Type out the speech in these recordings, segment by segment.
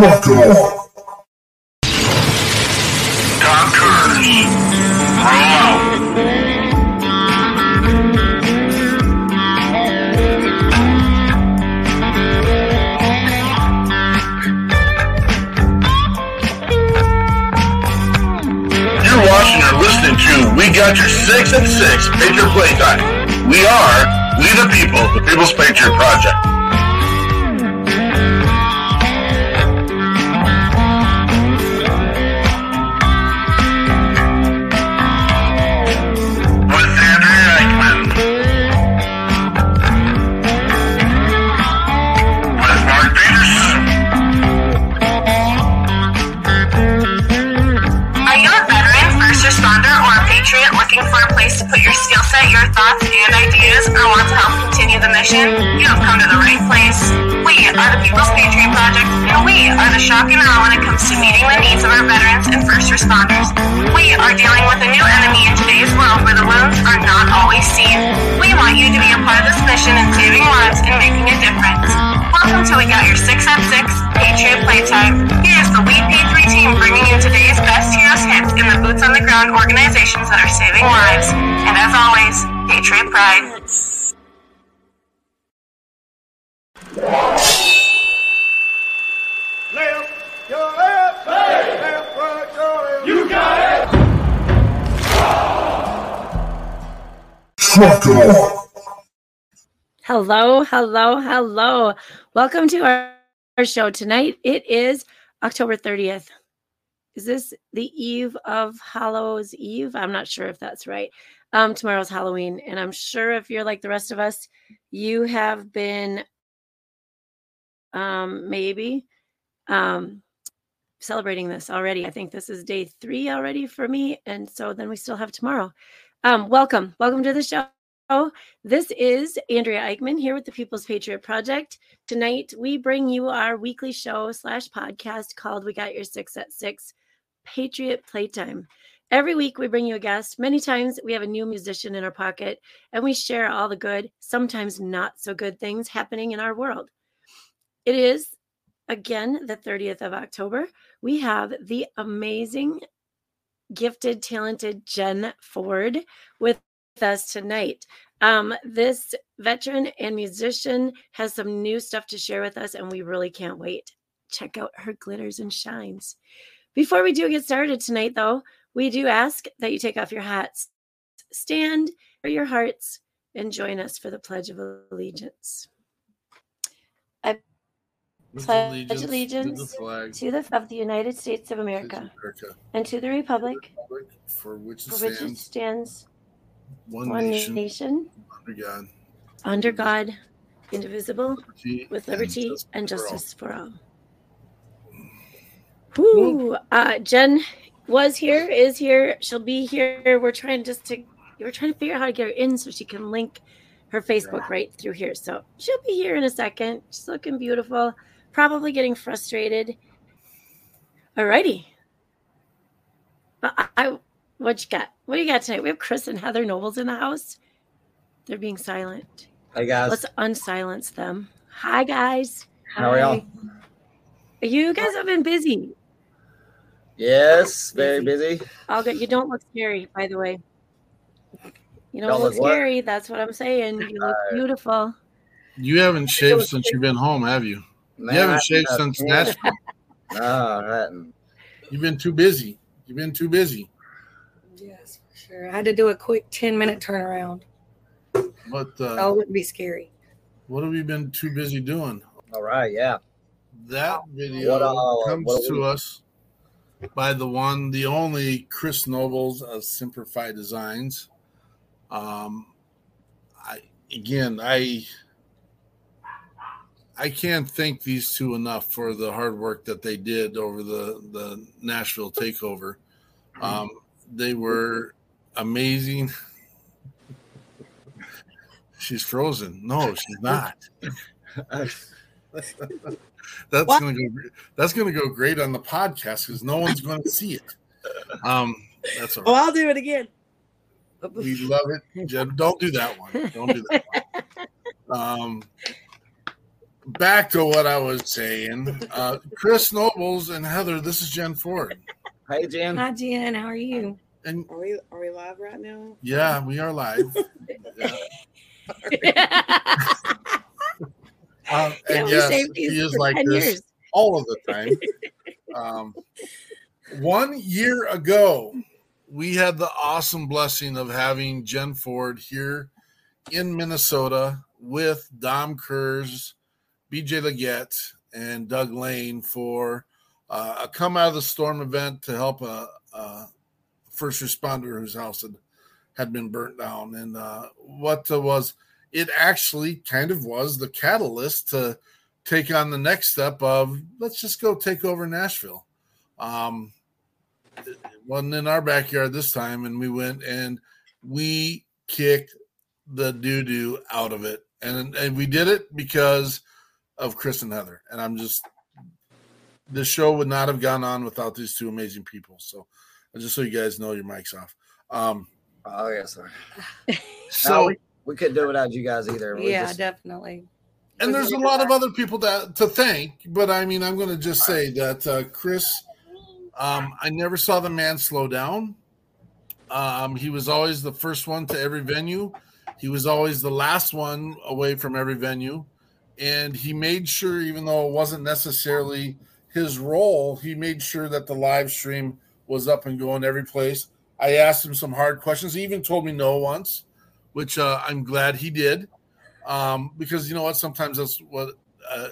Dom Kurz, roll out. We Got Your Six and Six Pager Playtime. We are We the People, the People's Patriot Project. With Andrea Eichmann. With Mark Peterson. Are you a veteran, first responder, or looking for a place to put your skill set, your thoughts, and ideas, or want to help continue the mission? You have come to the right place. We are the People's Patriot Project, and we are the shock and awe when it comes to meeting the needs of our veterans and first responders. We are dealing with a new enemy in today's world where the wounds are not always seen. We want you to be a part of this mission in saving lives and making a difference. Welcome to We Got Your Six at Six Patriot Playtime. Here is the We P3 team bringing you today's best heroes hits in the boots on the ground organizations that are saving lives, and as always, Patriot Pride. Left, your left, hey. Left, right, your left. You got it! Hello, hello, hello. Welcome to our show tonight. It is October 30th. Is this the eve of Hallows Eve? I'm not sure if that's right. Tomorrow's Halloween, and I'm sure if you're like the rest of us, you have been celebrating this already. I think this is day 3 already for me, and so then we still have tomorrow. Welcome to the show. This is Andrea Eichmann here with the People's Patriot Project. Tonight, we bring you our weekly show / podcast called We Got Your Six at Six Patriot Playtime. Every week, we bring you a guest. Many times, we have a new musician in our pocket, and we share all the good, sometimes not so good things happening in our world. It is, again, the 30th of October. We have the amazing, gifted, talented Jenn Ford with us tonight. This veteran and musician has some new stuff to share with us, and we really can't wait. Check out her glitters and shines. Before we do get started tonight, though, we do ask that you take off your hats, stand for your hearts, and join us for the Pledge of Allegiance. I pledge allegiance to the flag of the United States of America and to the republic for which it stands one nation under God, indivisible, with liberty and justice for all. Jenn was here, is here, she'll be here. We're trying to figure out how to get her in so she can link her Facebook right through here. So she'll be here in a second. She's looking beautiful, probably getting frustrated. Alrighty. What you got? What do you got tonight? We have Chris and Heather Nobles in the house. They're being silent. Hi, guys. Let's unsilence them. Hi, guys. How are y'all? You guys have been busy. Yes, very busy. All good. You don't look scary, by the way. You don't look scary. What? That's what I'm saying. You look beautiful. You haven't shaved since you've been home, have you? Man, you haven't shaved since Nashville. No, you've been too busy. Yes, for sure. I had to do a quick 10-minute turnaround. But it wouldn't be scary. What have we been too busy doing? All right, yeah. That video comes to us by the one, the only Chris Nobles of Sempre Fi Designs. I can't thank these two enough for the hard work that they did over the Nashville takeover. They were amazing. She's frozen. No, she's not. That's gonna go great on the podcast because no one's gonna see it. That's all right. Well, I'll do it again. We love it. Don't do that one. Don't do that one. back to what I was saying. Chris Nobles and Heather, this is Jenn Ford. Hi, Jenn. Hi, Jenn. How are you? And are we live right now? Yeah, we are live. Yeah. And yes, he is like this years. All of the time. 1 year ago, we had the awesome blessing of having Jenn Ford here in Minnesota with Dom Kurz, BJ Leggett, and Doug Lane for a Come Out of the Storm event to help a first responder whose house had been burnt down. And it actually kind of was the catalyst to take on the next step of let's just go take over Nashville. It wasn't in our backyard this time, and we went and we kicked the doo-doo out of it. And we did it because of Chris and Heather. And the show would not have gone on without these two amazing people. So just so you guys know, your mic's off. Oh, yes, sir. So we couldn't do it without you guys either. Definitely. And there's a lot of other people to thank, but I mean, I'm going to just say that Chris, I never saw the man slow down. He was always the first one to every venue. He was always the last one away from every venue. And he made sure, even though it wasn't necessarily his role, he made sure that the live stream was up and going every place. I asked him some hard questions. He even told me no once, which I'm glad he did, because you know what? Sometimes that's what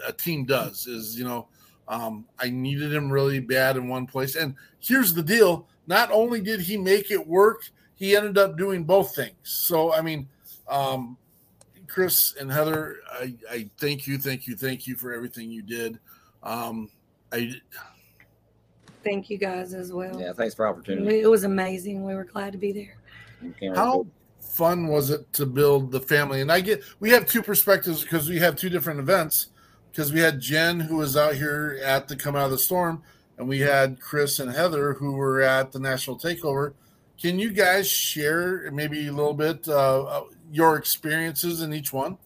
a team does is, I needed him really bad in one place. And here's the deal. Not only did he make it work, he ended up doing both things. So, I mean, Chris and Heather, I thank you for everything you did. Thank you guys as well. Yeah, thanks for the opportunity. It was amazing. We were glad to be there. How fun was it to build the family? And we have two perspectives because we have two different events. Because we had Jenn, who was out here at the Come Out of the Storm, and we had Chris and Heather, who were at the National Takeover. Can you guys share maybe a little bit your experiences in each one?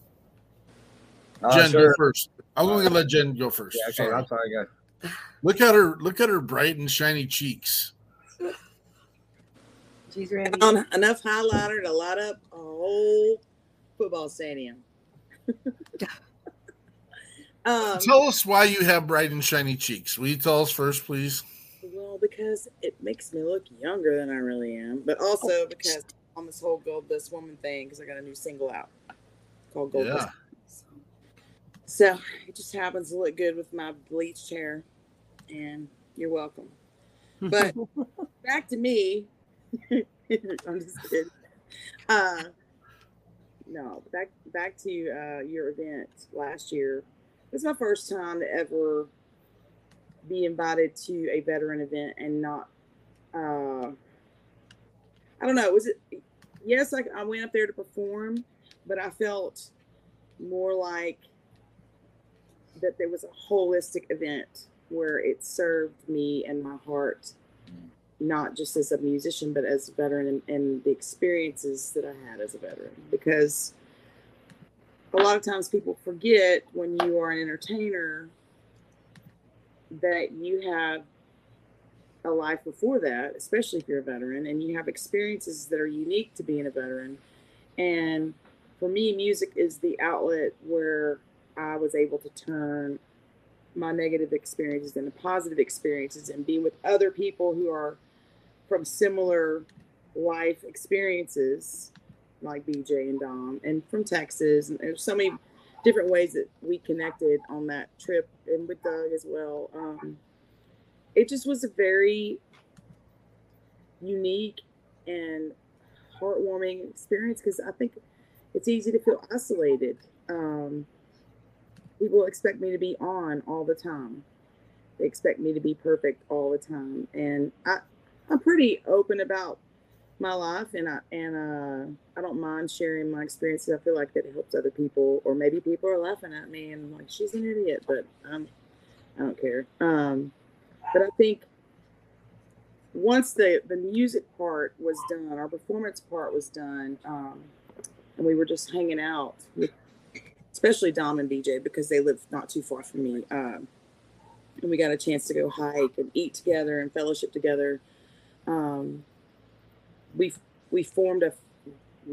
Jenn, sure. Go first. I'm going to let Jenn go first. Yeah, okay, I'm sorry, guys. Look at her bright and shiny cheeks. She's ready. Enough highlighter to light up a whole football stadium. Tell us why you have bright and shiny cheeks. Will you tell us first, please? Well, because it makes me look younger than I really am, but also because on this whole Gold Dust Woman thing, because I got a new single out called Gold Dust. So it just happens to look good with my bleached hair, and you're welcome. But back to me. I'm just kidding. No, back to your event last year. It was my first time to ever be invited to a veteran event and not. I don't know. Was it? Yes, I went up there to perform, but I felt more like that there was a holistic event where it served me and my heart, not just as a musician, but as a veteran and the experiences that I had as a veteran. Because a lot of times people forget when you are an entertainer that you have a life before that, especially if you're a veteran, and you have experiences that are unique to being a veteran. And for me, music is the outlet where I was able to turn my negative experiences into positive experiences and be with other people who are from similar life experiences, like BJ and Dom, and from Texas. And there's so many different ways that we connected on that trip, and with Doug as well. It just was a very unique and heartwarming experience, because I think it's easy to feel isolated. People expect me to be on all the time. They expect me to be perfect all the time. And I'm pretty open about my life, and I don't mind sharing my experiences. I feel like that helps other people, or maybe people are laughing at me and I'm like, she's an idiot, but I don't care. But I think once the music part was done, our performance part was done, and we were just hanging out with especially Dom and BJ, because they live not too far from me. And we got a chance to go hike and eat together and fellowship together. We formed a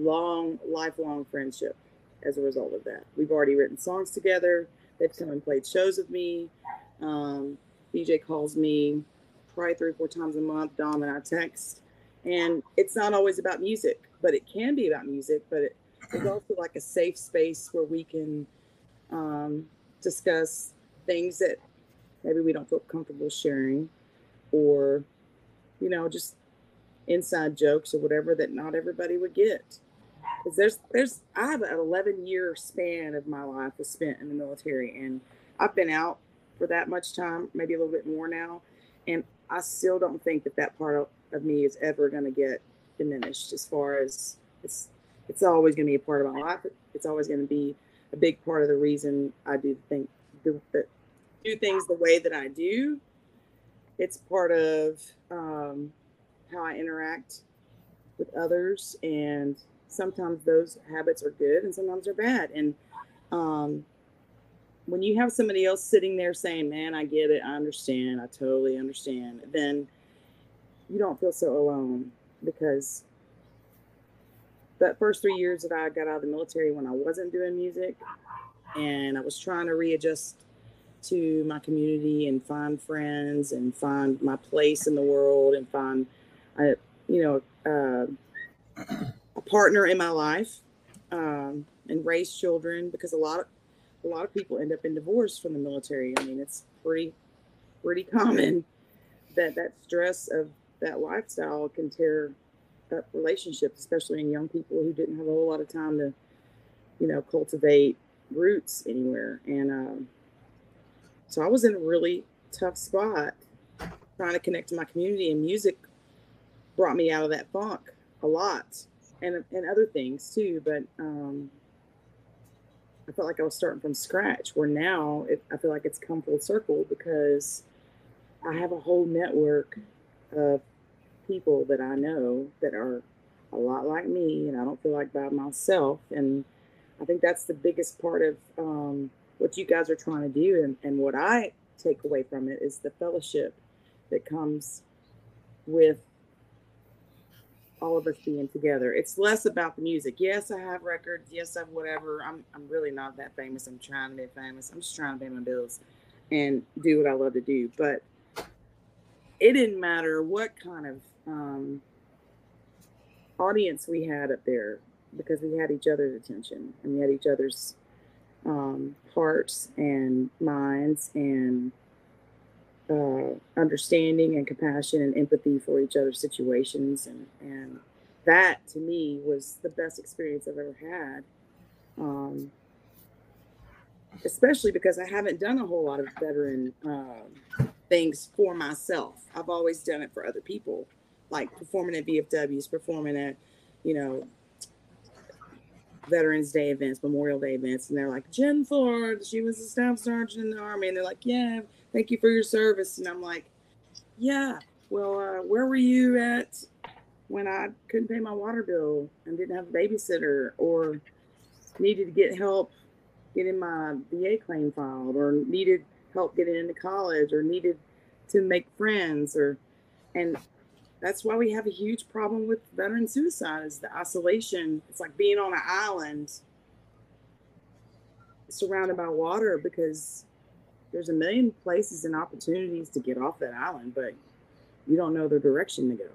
lifelong friendship as a result of that. We've already written songs together. They've come and played shows with me. BJ calls me probably 3 or 4 times a month. Dom and I text. And it's not always about music, but it can be about music. But it's also like a safe space where we can discuss things that maybe we don't feel comfortable sharing, or, you know, just inside jokes or whatever that not everybody would get. Because I have an 11-year span of my life was spent in the military, and I've been out for that much time, maybe a little bit more now, and I still don't think that part of me is ever going to get diminished. As far as it's always going to be a part of my life. It's always going to be a big part of the reason I do things the way that I do. It's part of how I interact with others, and sometimes those habits are good and sometimes they're bad. And when you have somebody else sitting there saying, man, I get it, I understand, I totally understand, then you don't feel so alone. Because that first 3 years that I got out of the military, when I wasn't doing music and I was trying to readjust to my community and find friends and find my place in the world and find a partner in my life, and raise children, because a lot of people end up in divorce from the military. I mean, it's pretty common that stress of that lifestyle can tear up relationships, especially in young people who didn't have a whole lot of time to, you know, cultivate roots anywhere. And so I was in a really tough spot trying to connect to my community, and music brought me out of that funk a lot, and other things too. But I felt like I was starting from scratch, where now I feel like it's come full circle, because I have a whole network of people that I know that are a lot like me, and I don't feel like by myself. And I think that's the biggest part of what you guys are trying to do, and what I take away from it is the fellowship that comes with all of us being together. It's less about the music. Yes, I have records. Yes, I have whatever. I'm really not that famous. I'm trying to be famous. I'm just trying to pay my bills and do what I love to do. But it didn't matter what kind of audience we had up there, because we had each other's attention, and we had each other's hearts and minds and understanding and compassion and empathy for each other's situations. And that, to me, was the best experience I've ever had. Especially because I haven't done a whole lot of veteran things for myself. I've always done it for other people, like performing at VFWs, performing at, you know, Veterans Day events, Memorial Day events, and they're like, Jenn Ford, she was a staff sergeant in the Army, and they're like, yeah, thank you for your service. And I'm like, yeah, well, where were you at when I couldn't pay my water bill and didn't have a babysitter, or needed to get help getting my VA claim filed, or needed help getting into college, or needed to make friends? And that's why we have a huge problem with veteran suicide, is the isolation. It's like being on an island surrounded by water, because there's a million places and opportunities to get off that island, but you don't know the direction to go,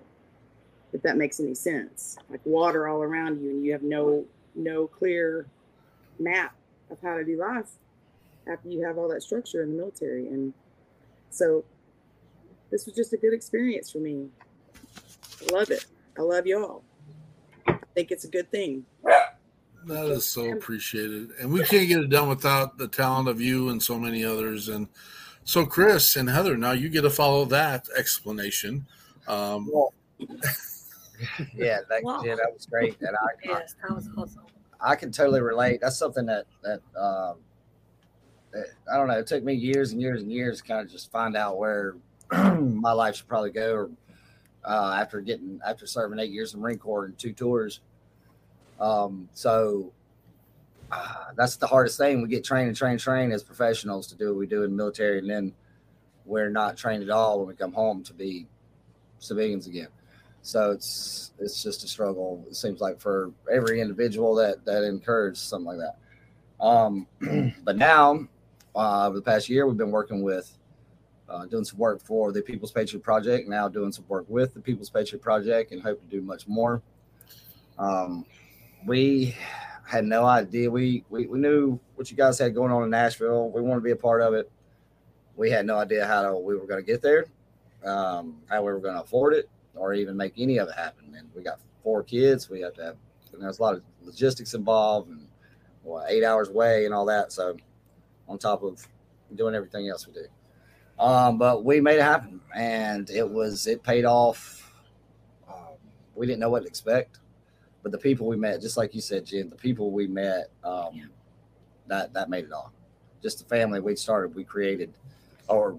if that makes any sense. Like water all around you, and you have no clear map of how to do life after you have all that structure in the military. And so this was just a good experience for me. I love it. I love y'all. I think it's a good thing. That is so appreciated. And we can't get it done without the talent of you and so many others. And so Chris and Heather, now you get to follow that explanation. Yeah, yeah, that was great. And I was awesome. I can totally relate. That's something that I don't know. It took me years and years and years to kind of just find out where my life should probably go, or after serving 8 years in the Marine Corps and 2 tours. So that's the hardest thing. We get trained as professionals to do what we do in the military, and then we're not trained at all when we come home to be civilians again. So it's just a struggle, it seems like, for every individual that encouraged something like that. But now, over the past year, we've been working with, doing some work for the People's Patriot Project, now doing some work with the People's Patriot Project, and hope to do much more. We had no idea. We knew what you guys had going on in Nashville. We wanted to be a part of it. We had no idea how we were going to get there, how we were going to afford it, or even make any of it happen. And we got 4 kids. We have to have, and there's a lot of logistics involved, and 8 hours away and all that. So on top of doing everything else we do. But we made it happen, and it paid off. We didn't know what to expect, but the people we met, just like you said, Jen, the people we met, that made it all. Just the family we'd started, we created, or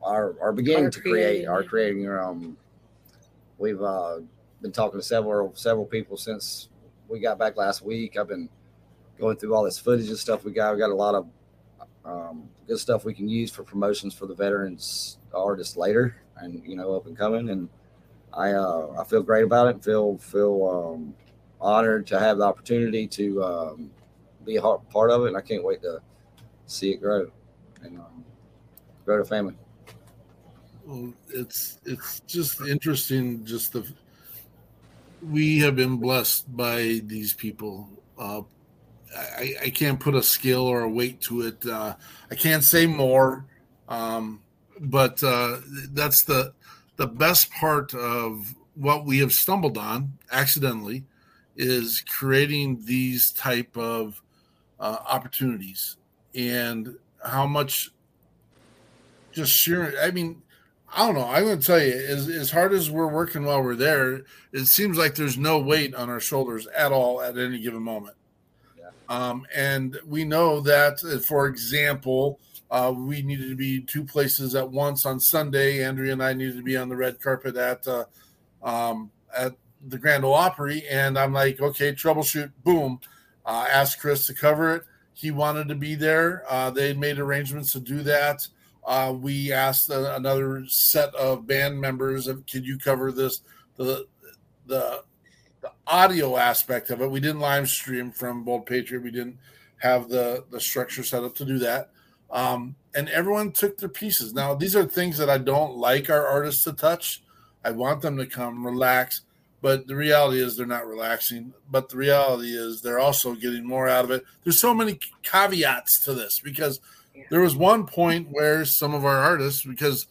are beginning to create, are creating your own. We've been talking to several people since we got back last week. I've been going through all this footage and stuff we got. We got a lot of good stuff we can use for promotions for the veterans artists later, and up and coming. And I feel great about it. Feel honored to have the opportunity to be a part of it, and I can't wait to see it grow and grow the family. Well, it's just interesting. We have been blessed by these people. I can't put a scale or a weight to it. I can't say more, but that's the best part of what we have stumbled on accidentally, is creating these type of opportunities, and how much just sharing. I mean, I don't know. I'm going to tell you, as hard as we're working while we're there, it seems like there's no weight on our shoulders at all at any given moment. Yeah. And we know that, for example, we needed to be 2 places at once on Sunday. Andrea and I needed to be on the red carpet at the Grand Ole Opry. And I'm like, okay, troubleshoot, boom. Asked Chris to cover it. He wanted to be there. They made arrangements to do that. We asked another set of band members, "Could you cover this?" The audio aspect of it. We didn't live stream from Bold Patriot. We didn't have the structure set up to do that. And everyone took their pieces. Now, these are things that I don't like our artists to touch. I want them to come relax, but the reality is they're not relaxing. But the reality is they're also getting more out of it. There's so many caveats to this, because there was one point where some of our artists, because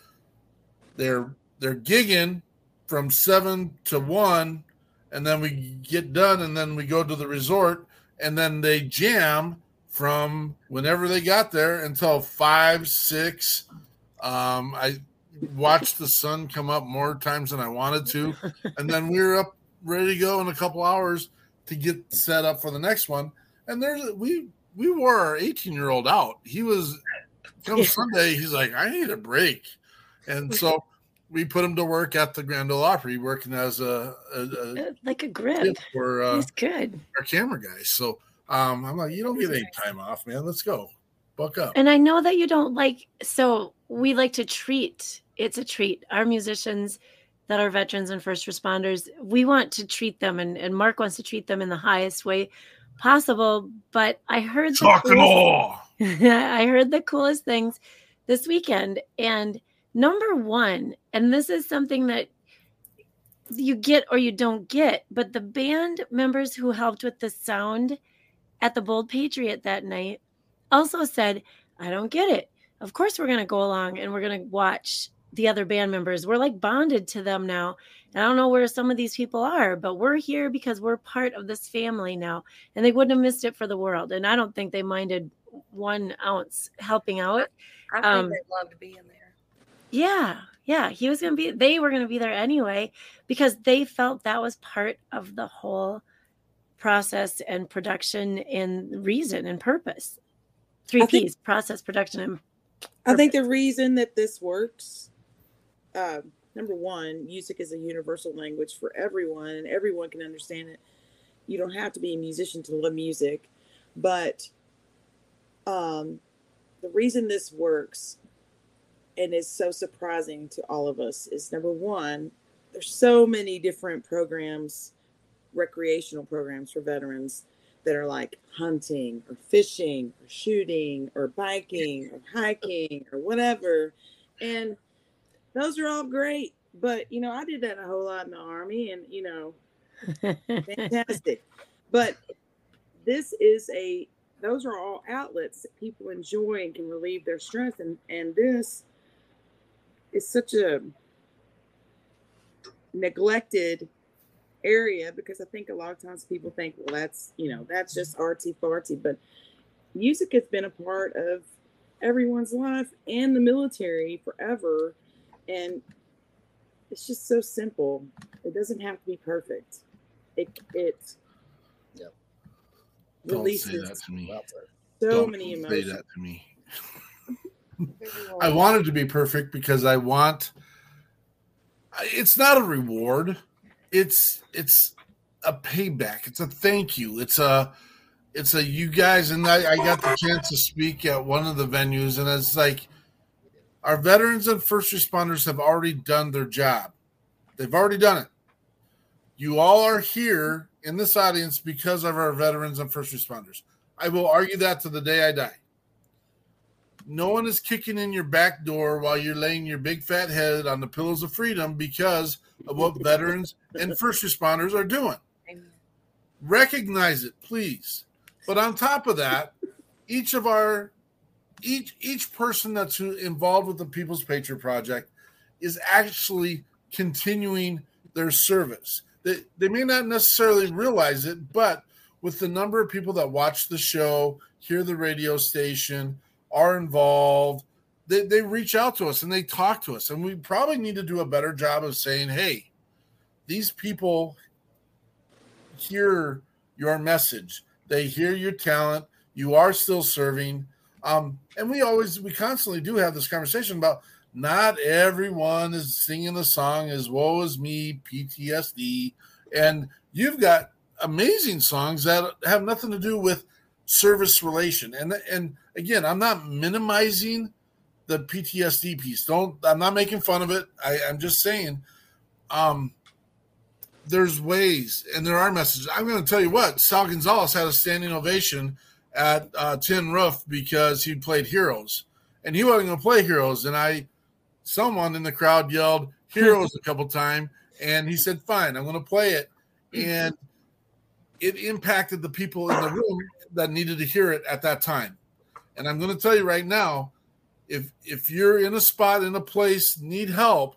they're gigging from 7 to 1, and then we get done, and then we go to the resort, and then they jam from whenever they got there until 5, 6. I watched the sun come up more times than I wanted to, and then we were up ready to go in a couple hours to get set up for the next one. And we wore our 18-year-old out. He was, come Sunday, he's like, I need a break. And so we put him to work at the Grand Ole Opry, working as a like a grip. He's good. Our camera guy. So I'm like, you don't get any time off, man. Let's go. Buck up. And I know that you don't like, so we like to treat, it's a treat. Our musicians that are veterans and first responders, we want to treat them, and Mark wants to treat them in the highest way possible, but I heard the coolest things this weekend. And number one, and this is something that you get or you don't get, but the band members who helped with the sound at the Bold Patriot that night also said, I don't get it. Of course we're going to go along and we're going to watch the other band members. We're like bonded to them now. And I don't know where some of these people are, but we're here because we're part of this family now. And they wouldn't have missed it for the world. And I don't think they minded 1 ounce helping out. I think they'd love to be in there. Yeah. Yeah. They were going to be there anyway, because they felt that was part of the whole process and production and reason and purpose. 3 Ps, process, production, and purpose. I think the reason that this works, number one, music is a universal language for everyone, and everyone can understand it. You don't have to be a musician to love music. But the reason this works and is so surprising to all of us is, number one, there's so many different programs, recreational programs for veterans that are like hunting or fishing or shooting or biking or hiking or whatever. And those are all great. But, you know, I did that a whole lot in the Army and, you know, fantastic. But this is a, those are all outlets that people enjoy and can relieve their stress. And this is such a neglected area, because I think a lot of times people think, well, that's, you know, that's just artsy fartsy. But music has been a part of everyone's life and the military forever. And it's just so simple. It doesn't have to be perfect. It yep. releases Don't say that to me. So Don't many emotions. Say that to me. I want it to be perfect because I want. It's not a reward. It's a payback. It's a thank you. It's a you guys and I got the chance to speak at one of the venues, and it's like, our veterans and first responders have already done their job. They've already done it. You all are here in this audience because of our veterans and first responders. I will argue that to the day I die. No one is kicking in your back door while you're laying your big fat head on the pillows of freedom because of what veterans and first responders are doing. Recognize it, please. But on top of that, each of our each person that's involved with the People's Patriot Project is actually continuing their service. They may not necessarily realize it, but with the number of people that watch the show, hear the radio station, are involved, they reach out to us and they talk to us. And we probably need to do a better job of saying, hey, these people hear your message. They hear your talent. You are still serving. And we constantly do have this conversation about not everyone is singing the song as woe is me, PTSD. And you've got amazing songs that have nothing to do with service relation. And again, I'm not minimizing the PTSD piece. I'm not making fun of it. I'm just saying there's ways and there are messages. I'm going to tell you what, Sal Gonzalez had a standing ovation at Tin Roof because he played Heroes, and he wasn't going to play Heroes. And someone in the crowd yelled Heroes a couple times, and he said, fine, I'm going to play it. And it impacted the people in the room that needed to hear it at that time. And I'm going to tell you right now, if you're in a spot, in a place, need help,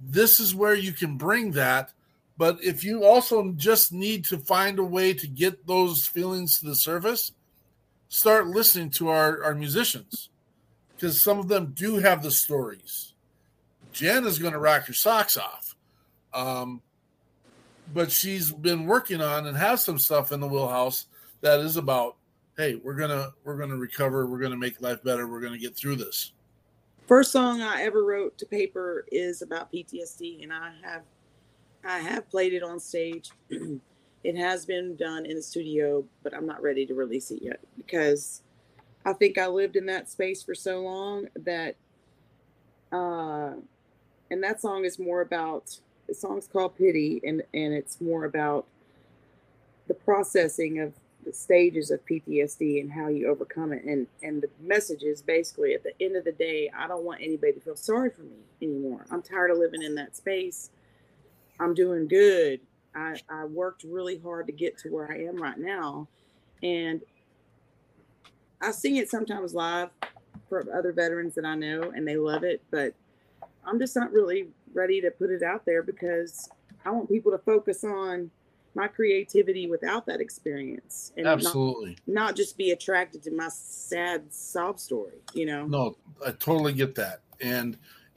this is where you can bring that. But if you also just need to find a way to get those feelings to the surface, start listening to our musicians, because some of them do have the stories. Jen is going to rock your socks off. But she's been working on and has some stuff in the wheelhouse that is about, hey, we're gonna recover, we're gonna make life better, we're gonna get through this. First song I ever wrote to paper is about PTSD, and I have played it on stage. It has been done in the studio, but I'm not ready to release it yet, because I think I lived in that space for so long that and that song is more about, the song's called Pity, and it's more about the processing of the stages of PTSD and how you overcome it. And the message is basically, at the end of the day, I don't want anybody to feel sorry for me anymore. I'm tired of living in that space. I'm doing good. I worked really hard to get to where I am right now. And I sing it sometimes live for other veterans that I know, and they love it, but I'm just not really ready to put it out there, because I want people to focus on my creativity without that experience, and absolutely not just be attracted to my sad sob story, you know? No, I totally get that. And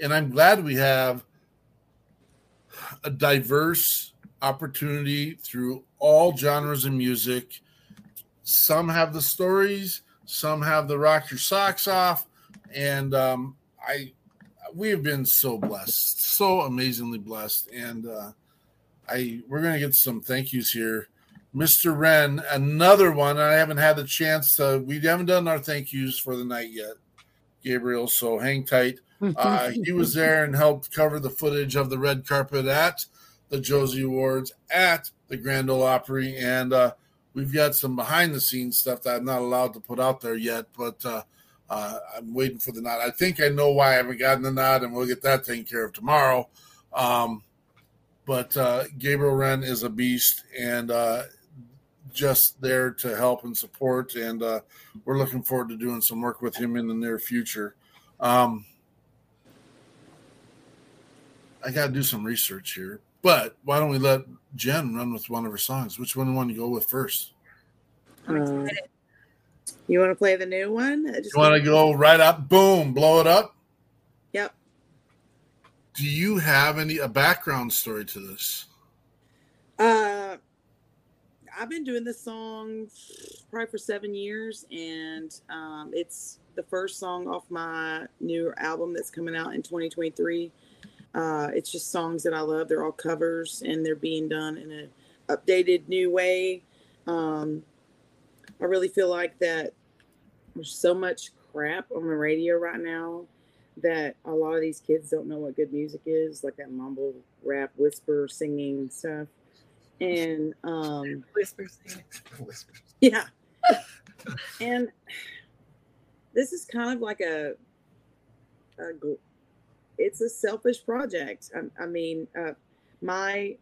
I'm glad we have a diverse opportunity through all genres of music. Some have the stories, some have the rock your socks off. And we have been so blessed, so amazingly blessed. And we're going to get some thank yous here. Mr. Wren, another one. I haven't had the chance to, we haven't done our thank yous for the night yet, Gabriel, so hang tight. He was there and helped cover the footage of the red carpet at the Josie Awards, at the Grand Ole Opry, and we've got some behind-the-scenes stuff that I'm not allowed to put out there yet, but I'm waiting for the nod. I think I know why I haven't gotten the nod, and we'll get that taken care of tomorrow. But Gabriel Wren is a beast, and just there to help and support, and we're looking forward to doing some work with him in the near future. I got to do some research here, but why don't we let Jen run with one of her songs? Which one do you want to go with first? You want to play the new one? You want to go right up, boom, blow it up? Yep. Do you have a background story to this? I've been doing this song probably for 7 years, and it's the first song off my new album that's coming out in 2023. It's just songs that I love. They're all covers, and they're being done in an updated, new way. I really feel like that there's so much crap on the radio right now that a lot of these kids don't know what good music is, like that mumble, rap, whisper, singing stuff. And whispers. Yeah. And this is kind of like it's a selfish project. I mean, my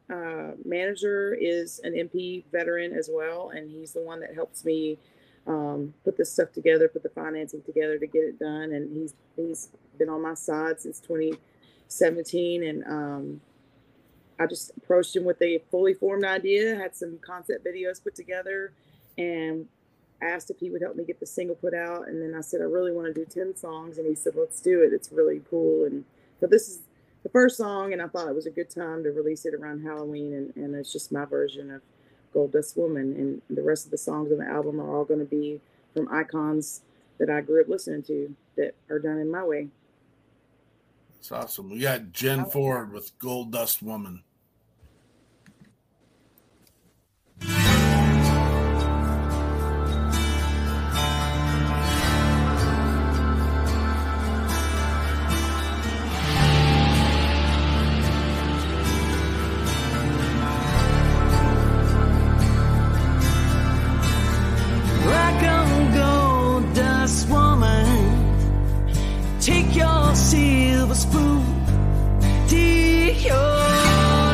manager is an MP veteran as well, and he's the one that helps me put this stuff together, put the financing together to get it done. And he's been on my side since 2017, and I just approached him with a fully formed idea, had some concept videos put together, and asked if he would help me get the single put out. And then I said, I really want to do 10 songs. And he said, let's do it. It's really cool. And so this is the first song, and I thought it was a good time to release it around Halloween. And it's just my version of Gold Dust Woman. And the rest of the songs on the album are all going to be from icons that I grew up listening to that are done in my way. It's awesome. We got Jenn Ford with Gold Dust Woman. Take your silver spoon to your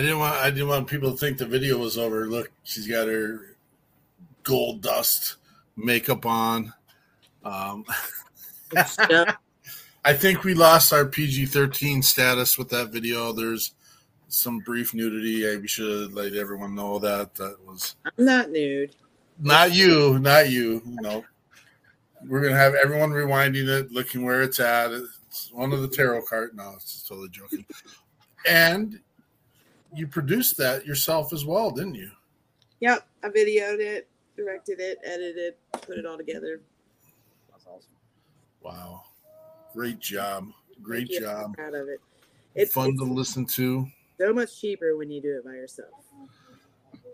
I didn't want people to think the video was over. Look, she's got her gold dust makeup on. I think we lost our PG-13 status with that video. There's some brief nudity. We should let everyone know that. That was. I'm not nude. Not you. No. We're going to have everyone rewinding it, looking where it's at. It's one of the tarot cards. No, it's just totally joking. And you produced that yourself as well, didn't you? Yep. I videoed it, directed it, edited, put it all together. That's awesome. Wow. Great job. Great job. I'm proud of it. It's fun to listen to. So much cheaper when you do it by yourself.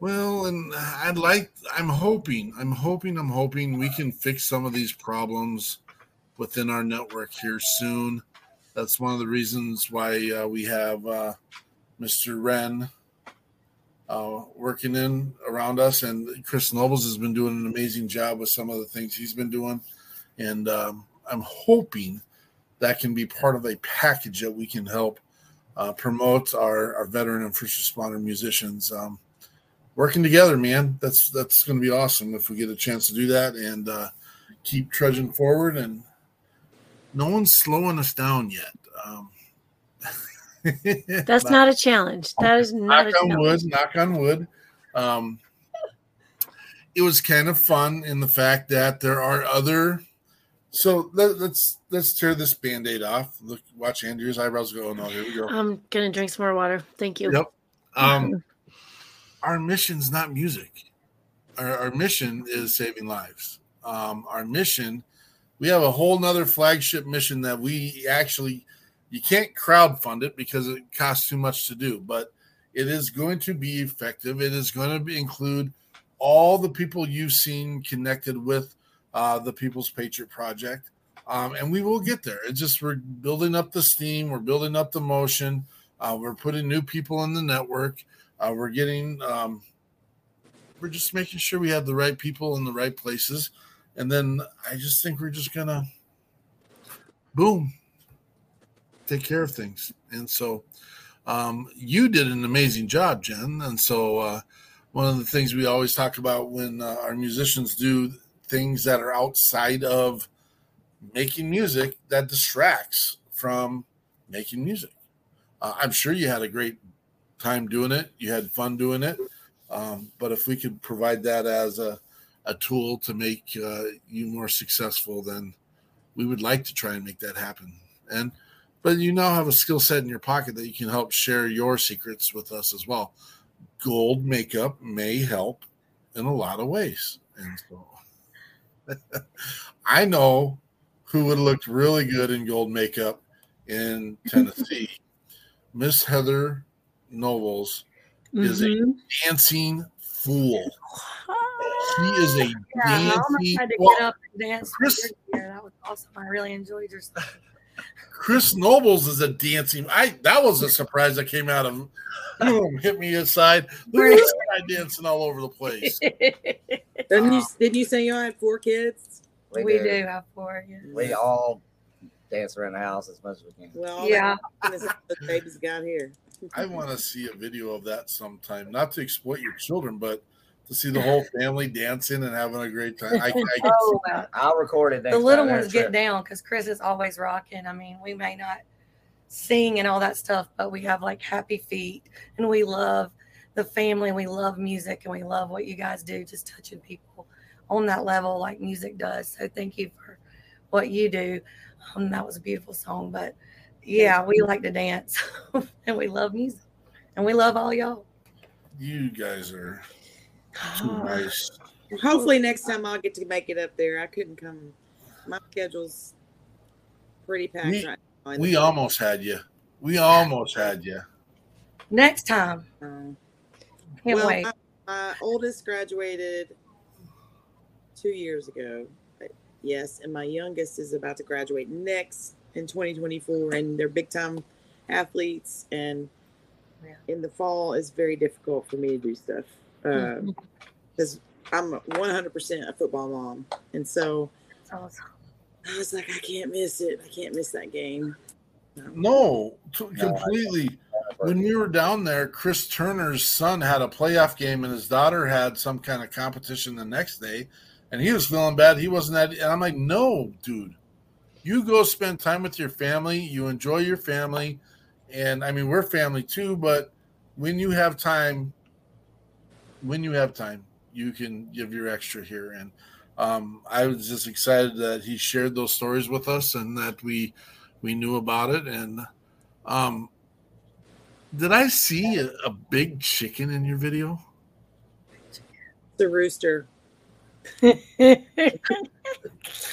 Well, and I'm hoping we can fix some of these problems within our network here soon. That's one of the reasons why we have Mr. Wren working in around us, and Chris Nobles has been doing an amazing job with some of the things he's been doing, and I'm hoping that can be part of a package that we can help promote our veteran and first responder musicians. Working together, man, that's going to be awesome if we get a chance to do that and keep trudging forward. And no one's slowing us down yet. That's not a challenge. That is not a challenge. Knock on wood. It was kind of fun in the fact that there are other. So let's tear this Band-Aid off. Look, watch Andrew's eyebrows go. Oh, no, here we go. I'm gonna drink some more water. Thank you. Yep. Our mission's not music. Our mission is saving lives. Our mission, we have a whole nother flagship mission that we actually, you can't crowdfund it because it costs too much to do, but it is going to be effective. It is going to include all the people you've seen connected with the People's Patriot Project. And we will get there. It's just, we're building up the steam. We're building up the motion. We're putting new people in the network. We're getting, we're just making sure we have the right people in the right places. And then I just think we're just going to, boom, take care of things. And so you did an amazing job, Jen. And so one of the things we always talk about when our musicians do things that are outside of making music, that distracts from making music. I'm sure you had a great time doing it. You had fun doing it. But if we could provide that as a tool to make you more successful, then we would like to try and make that happen. But you now have a skill set in your pocket that you can help share your secrets with us as well. Gold makeup may help in a lot of ways. And so I know who would have looked really good in gold makeup in Tennessee. Miss Heather Nobles is a dancing fool. She is a dancing fool. That was awesome. I really enjoyed your stuff. Chris Nobles is a dancing. That was a surprise that came out of him. Hit me aside. Look at this guy dancing all over the place. Didn't you say you had 4 kids? We do have 4. Yeah. We all dance around the house as much as we can. Well, yeah. The babies got here. I want to see a video of that sometime. Not to exploit your children, but to see the whole family dancing and having a great time. I'll record it. The little ones get down because Chris is always rocking. I mean, we may not sing and all that stuff, but we have like happy feet, and we love the family. We love music, and we love what you guys do, just touching people on that level like music does. So thank you for what you do. That was a beautiful song, but yeah, we like to dance, and we love music, and we love all y'all. You guys are too nice. Hopefully next time I'll get to make it up there. I couldn't come. My schedule's pretty packed right now. We almost had you. Next time. Can't wait. My oldest graduated 2 years ago. Yes, and my youngest is about to graduate next in 2024, and they're big-time athletes, and in the fall, it's very difficult for me to do stuff because I'm 100% a football mom, and so awesome. I was like, I can't miss it. I can't miss that game. No, completely. When we were down there, Chris Turner's son had a playoff game, and his daughter had some kind of competition the next day, and he was feeling bad. He wasn't that – and I'm like, no, dude. You go spend time with your family. You enjoy your family. And, I mean, we're family too, but when you have time, you can give your extra here. And I was just excited that he shared those stories with us and that we knew about it. And did I see a big chicken in your video? The rooster.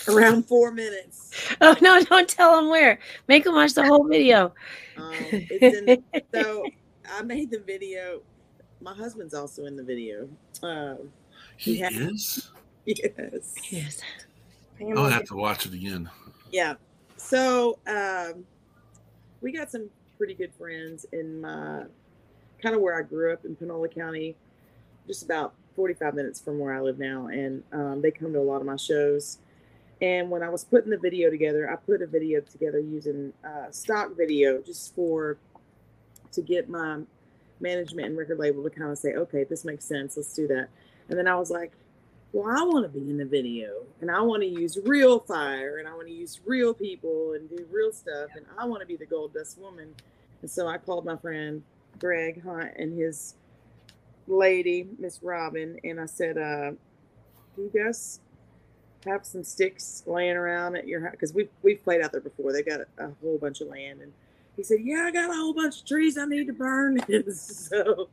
Around 4 minutes. Oh, no, don't tell them where. Make them watch the whole video. So I made the video. My husband's also in the video. He is? Yes. Yes. I'll have to watch it again. Yeah. So we got some pretty good friends in my kind of where I grew up in Panola County, just about 45 minutes from where I live now. And they come to a lot of my shows. And when I was putting the video together, I put a video together using stock video just to get my management and record label to kind of say, okay, this makes sense. Let's do that. And then I was like, well, I want to be in the video and I want to use real fire and I want to use real people and do real stuff. And I want to be the Gold Dust Woman. And so I called my friend Greg Hunt and his lady, Miss Robin, and I said, do you guys have some sticks laying around at your house? Because we've played out there before. They got a whole bunch of land. And he said, yeah, I got a whole bunch of trees I need to burn. So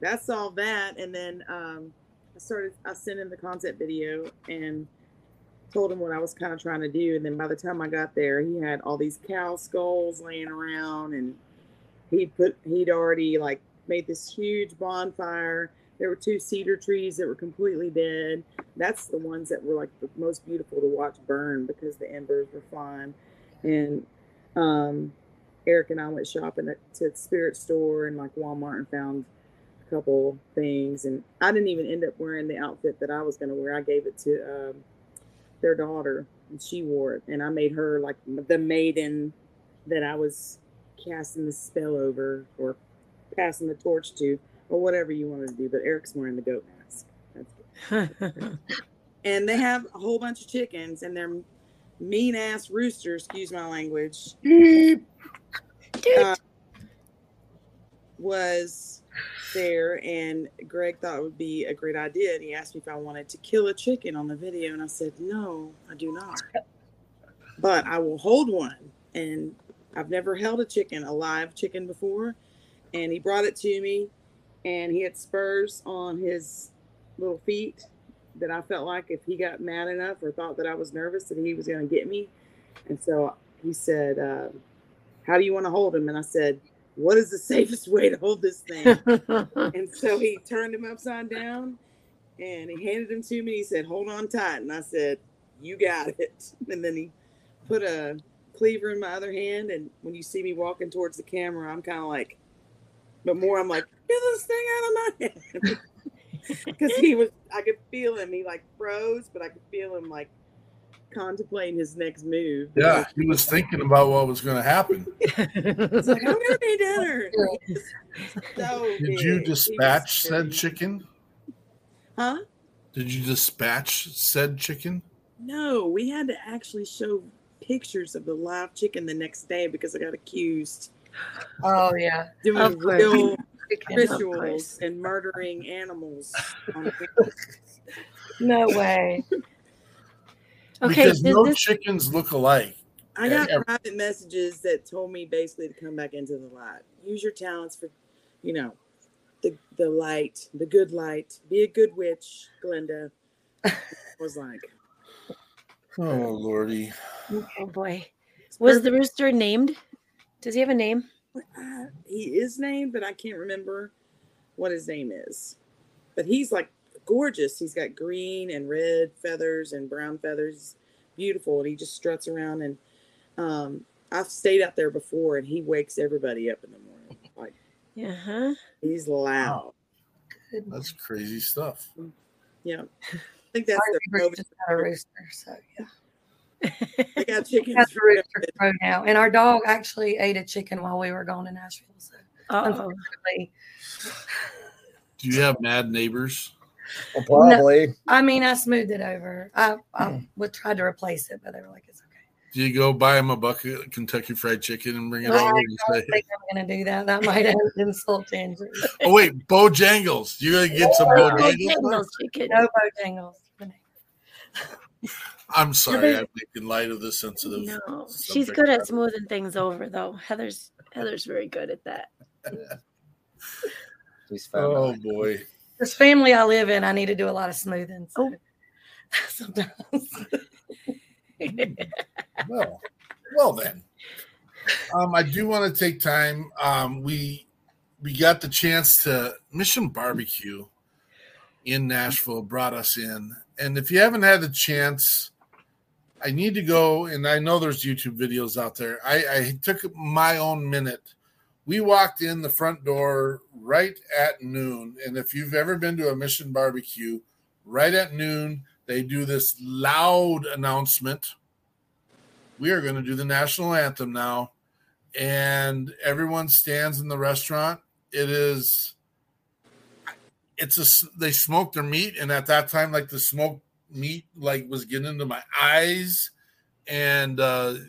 that solved that. And then I sent him the concept video and told him what I was kind of trying to do. And then by the time I got there, he had all these cow skulls laying around, and he'd already like made this huge bonfire. There were 2 cedar trees that were completely dead. That's the ones that were like the most beautiful to watch burn because the embers were flying. And Eric and I went shopping to the spirit store and like Walmart and found a couple things. And I didn't even end up wearing the outfit that I was going to wear. I gave it to their daughter and she wore it. And I made her like the maiden that I was casting the spell over or passing the torch to, or whatever you wanted to do, but Eric's wearing the goat mask. That's good. And they have a whole bunch of chickens, and they're mean-ass roosters, excuse my language, was there, and Greg thought it would be a great idea, and he asked me if I wanted to kill a chicken on the video, and I said, no, I do not. But I will hold one, and I've never held a live chicken before, and he brought it to me, and he had spurs on his little feet that I felt like if he got mad enough or thought that I was nervous that he was going to get me. And so he said, how do you want to hold him? And I said, what is the safest way to hold this thing? And so he turned him upside down, and he handed him to me. He said, hold on tight. And I said, you got it. And then he put a cleaver in my other hand, and when you see me walking towards the camera, I'm kind of like, but more, I'm like, get this thing out of my head. Because I could feel him. He like froze, but I could feel him like contemplating his next move. Yeah, he was thinking about what was going to happen. He's like, I'm going to be dinner. Did you dispatch said chicken? Huh? Did you dispatch said chicken? No, we had to actually show pictures of the live chicken the next day because I got accused. Oh yeah, doing real rituals and murdering animals. No way. Okay, because chickens look alike. I got private messages that told me basically to come back into the light. Use your talents for, the light, the good light. Be a good witch, Glenda. I was like, oh lordy. Oh boy, was the rooster named? Does he have a name? He is named, but I can't remember what his name is. But he's like gorgeous. He's got green and red feathers and brown feathers. Beautiful. And he just struts around. And I've stayed out there before, and he wakes everybody up in the morning. Like, He's loud. That's crazy stuff. Yeah. I think that's the rooster. So, yeah. They got chickens for rooster now. And our dog actually ate a chicken while we were gone to Nashville. So unfortunately. Do you have mad neighbors? Well, probably. No, I mean, I smoothed it over. I would try to replace it, but they were like, it's okay. Do you go buy him a bucket of Kentucky Fried Chicken and bring it over? I don't think I'm going to do that. That might have insult to injury. Oh, wait. Bojangles. You're going to get some Bojangles? Chicken. No Bojangles. I'm sorry. I'm making light of the sensitive. No, she's good at smoothing things over, though. Heather's very good at that. Oh, boy. This family I live in, I need to do a lot of smoothing. So. Oh. Sometimes. well then. I do want to take time. We got the chance to Mission Barbecue in Nashville brought us in. And if you haven't had the chance, I need to go, and I know there's YouTube videos out there. I took my own minute. We walked in the front door right at noon. And if you've ever been to a Mission Barbecue, right at noon, they do this loud announcement. We are going to do the national anthem now. And everyone stands in the restaurant. They smoked their meat. And at that time, like the smoked meat, like was getting into my eyes and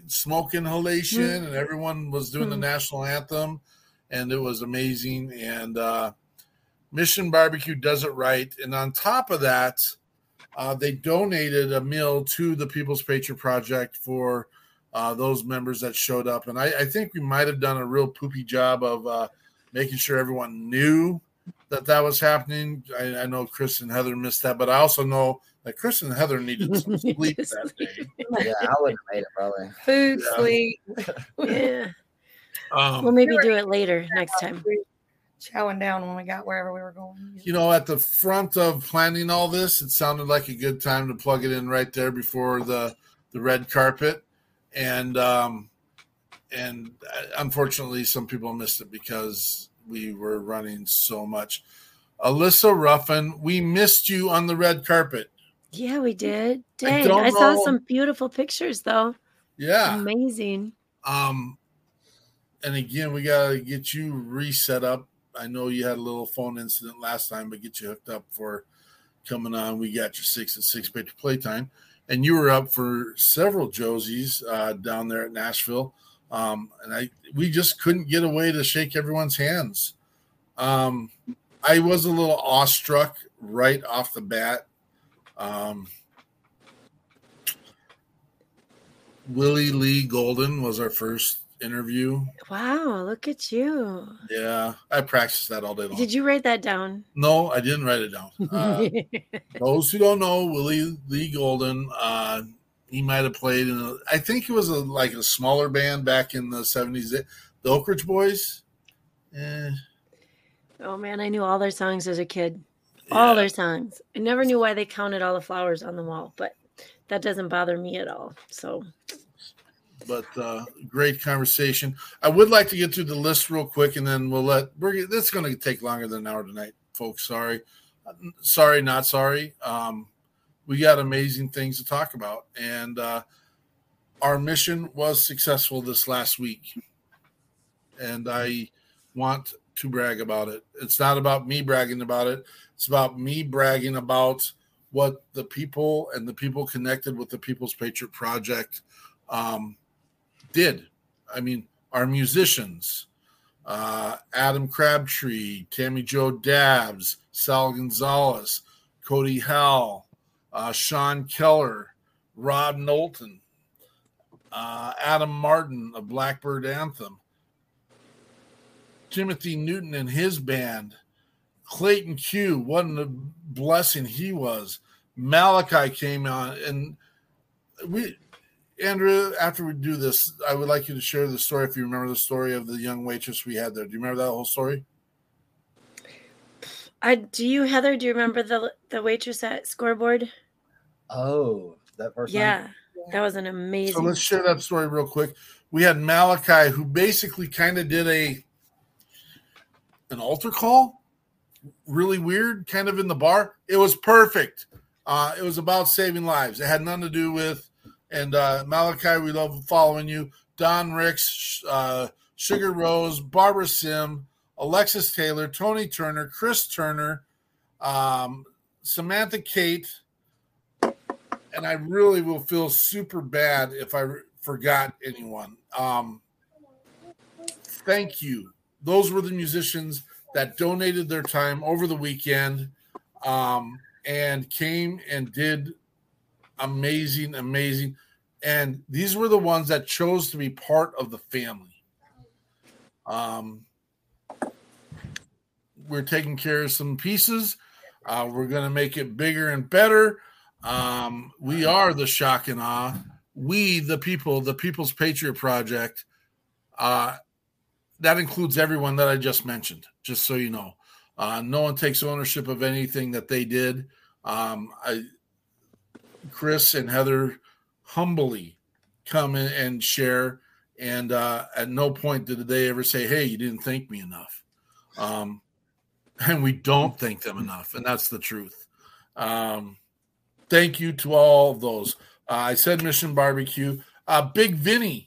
smoke inhalation and everyone was doing the national anthem. And it was amazing. And Mission Barbecue does it right. And on top of that, they donated a meal to the People's Patriot Project for those members that showed up. And I think we might have done a real poopy job of making sure everyone knew that was happening. I know Chris and Heather missed that, but I also know that Chris and Heather needed some sleep that day. Yeah, I would have made it probably. Food, sleep. Yeah. We'll maybe do it later next time. Chowing down when we got wherever we were going. You know, at the front of planning all this, it sounded like a good time to plug it in right there before the red carpet. And unfortunately, some people missed it because we were running so much. Alyssa Ruffin, we missed you on the red carpet. Yeah, we did. Dang, I saw some beautiful pictures, though. Yeah. Amazing. And again, we got to get you reset up. I know you had a little phone incident last time, but get you hooked up for coming on. We got your six at Six Pager Playtime. And you were up for several Josies down there at Nashville. And we just couldn't get away to shake everyone's hands. I was a little awestruck right off the bat. Willie Lee Golden was our first interview. Wow, look at you. Yeah, I practiced that all day long. Did you write that down? No, I didn't write it down. Those who don't know, Willie Lee Golden, he might have played in I think it was a smaller band back in the 70s. The Oak Ridge Boys. Oh, man, I knew all their songs as a kid. Yeah. All their songs. I never knew why they counted all the flowers on the wall, but that doesn't bother me at all. So... But great conversation. I would like to get through the list real quick, and then we'll let Brigitte. That's going to take longer than an hour tonight, folks. Sorry, not sorry. We got amazing things to talk about, and our mission was successful this last week, and I want to brag about it. It's not about me bragging about it. It's about me bragging about what the people and the people connected with the People's Patriot Project did. I mean, our musicians, Adam Crabtree, Tammy Jo Dabbs, Sal Gonzalez, Cody Howell, Sean Keller, Rob Knowlton, Adam Martin of Blackbird Anthem, Timothy Newton and his band, Clayton Q, what a blessing he was. Malachi came on, and Andrea, after we do this, I would like you to share the story, if you remember the story of the young waitress we had there. Do you remember that whole story? Do you, Heather? Do you remember the waitress at Scoreboard? Oh, that person. Yeah, that was an amazing. So let's share that story real quick. We had Malachi, who basically kind of did an altar call, really weird, kind of in the bar. It was perfect. It was about saving lives. It had nothing to do with And Malachi, we love following you. Don Ricks, Sugar Rose, Barbara Sim, Alexis Taylor, Tony Turner, Chris Turner, Samantha Kate. And I really will feel super bad if I forgot anyone. Thank you. Those were the musicians that donated their time over the weekend and came and did amazing, amazing. And these were the ones that chose to be part of the family. We're taking care of some pieces. We're going to make it bigger and better. We are the shock and awe. We, the people, the People's Patriot Project. That includes everyone that I just mentioned, just so you know. No one takes ownership of anything that they did. Chris and Heather humbly come in and share, and at no point did they ever say, hey, you didn't thank me enough. And we don't thank them enough, and that's the truth. Thank you to all of those. I said Mission Barbecue. Big Vinny.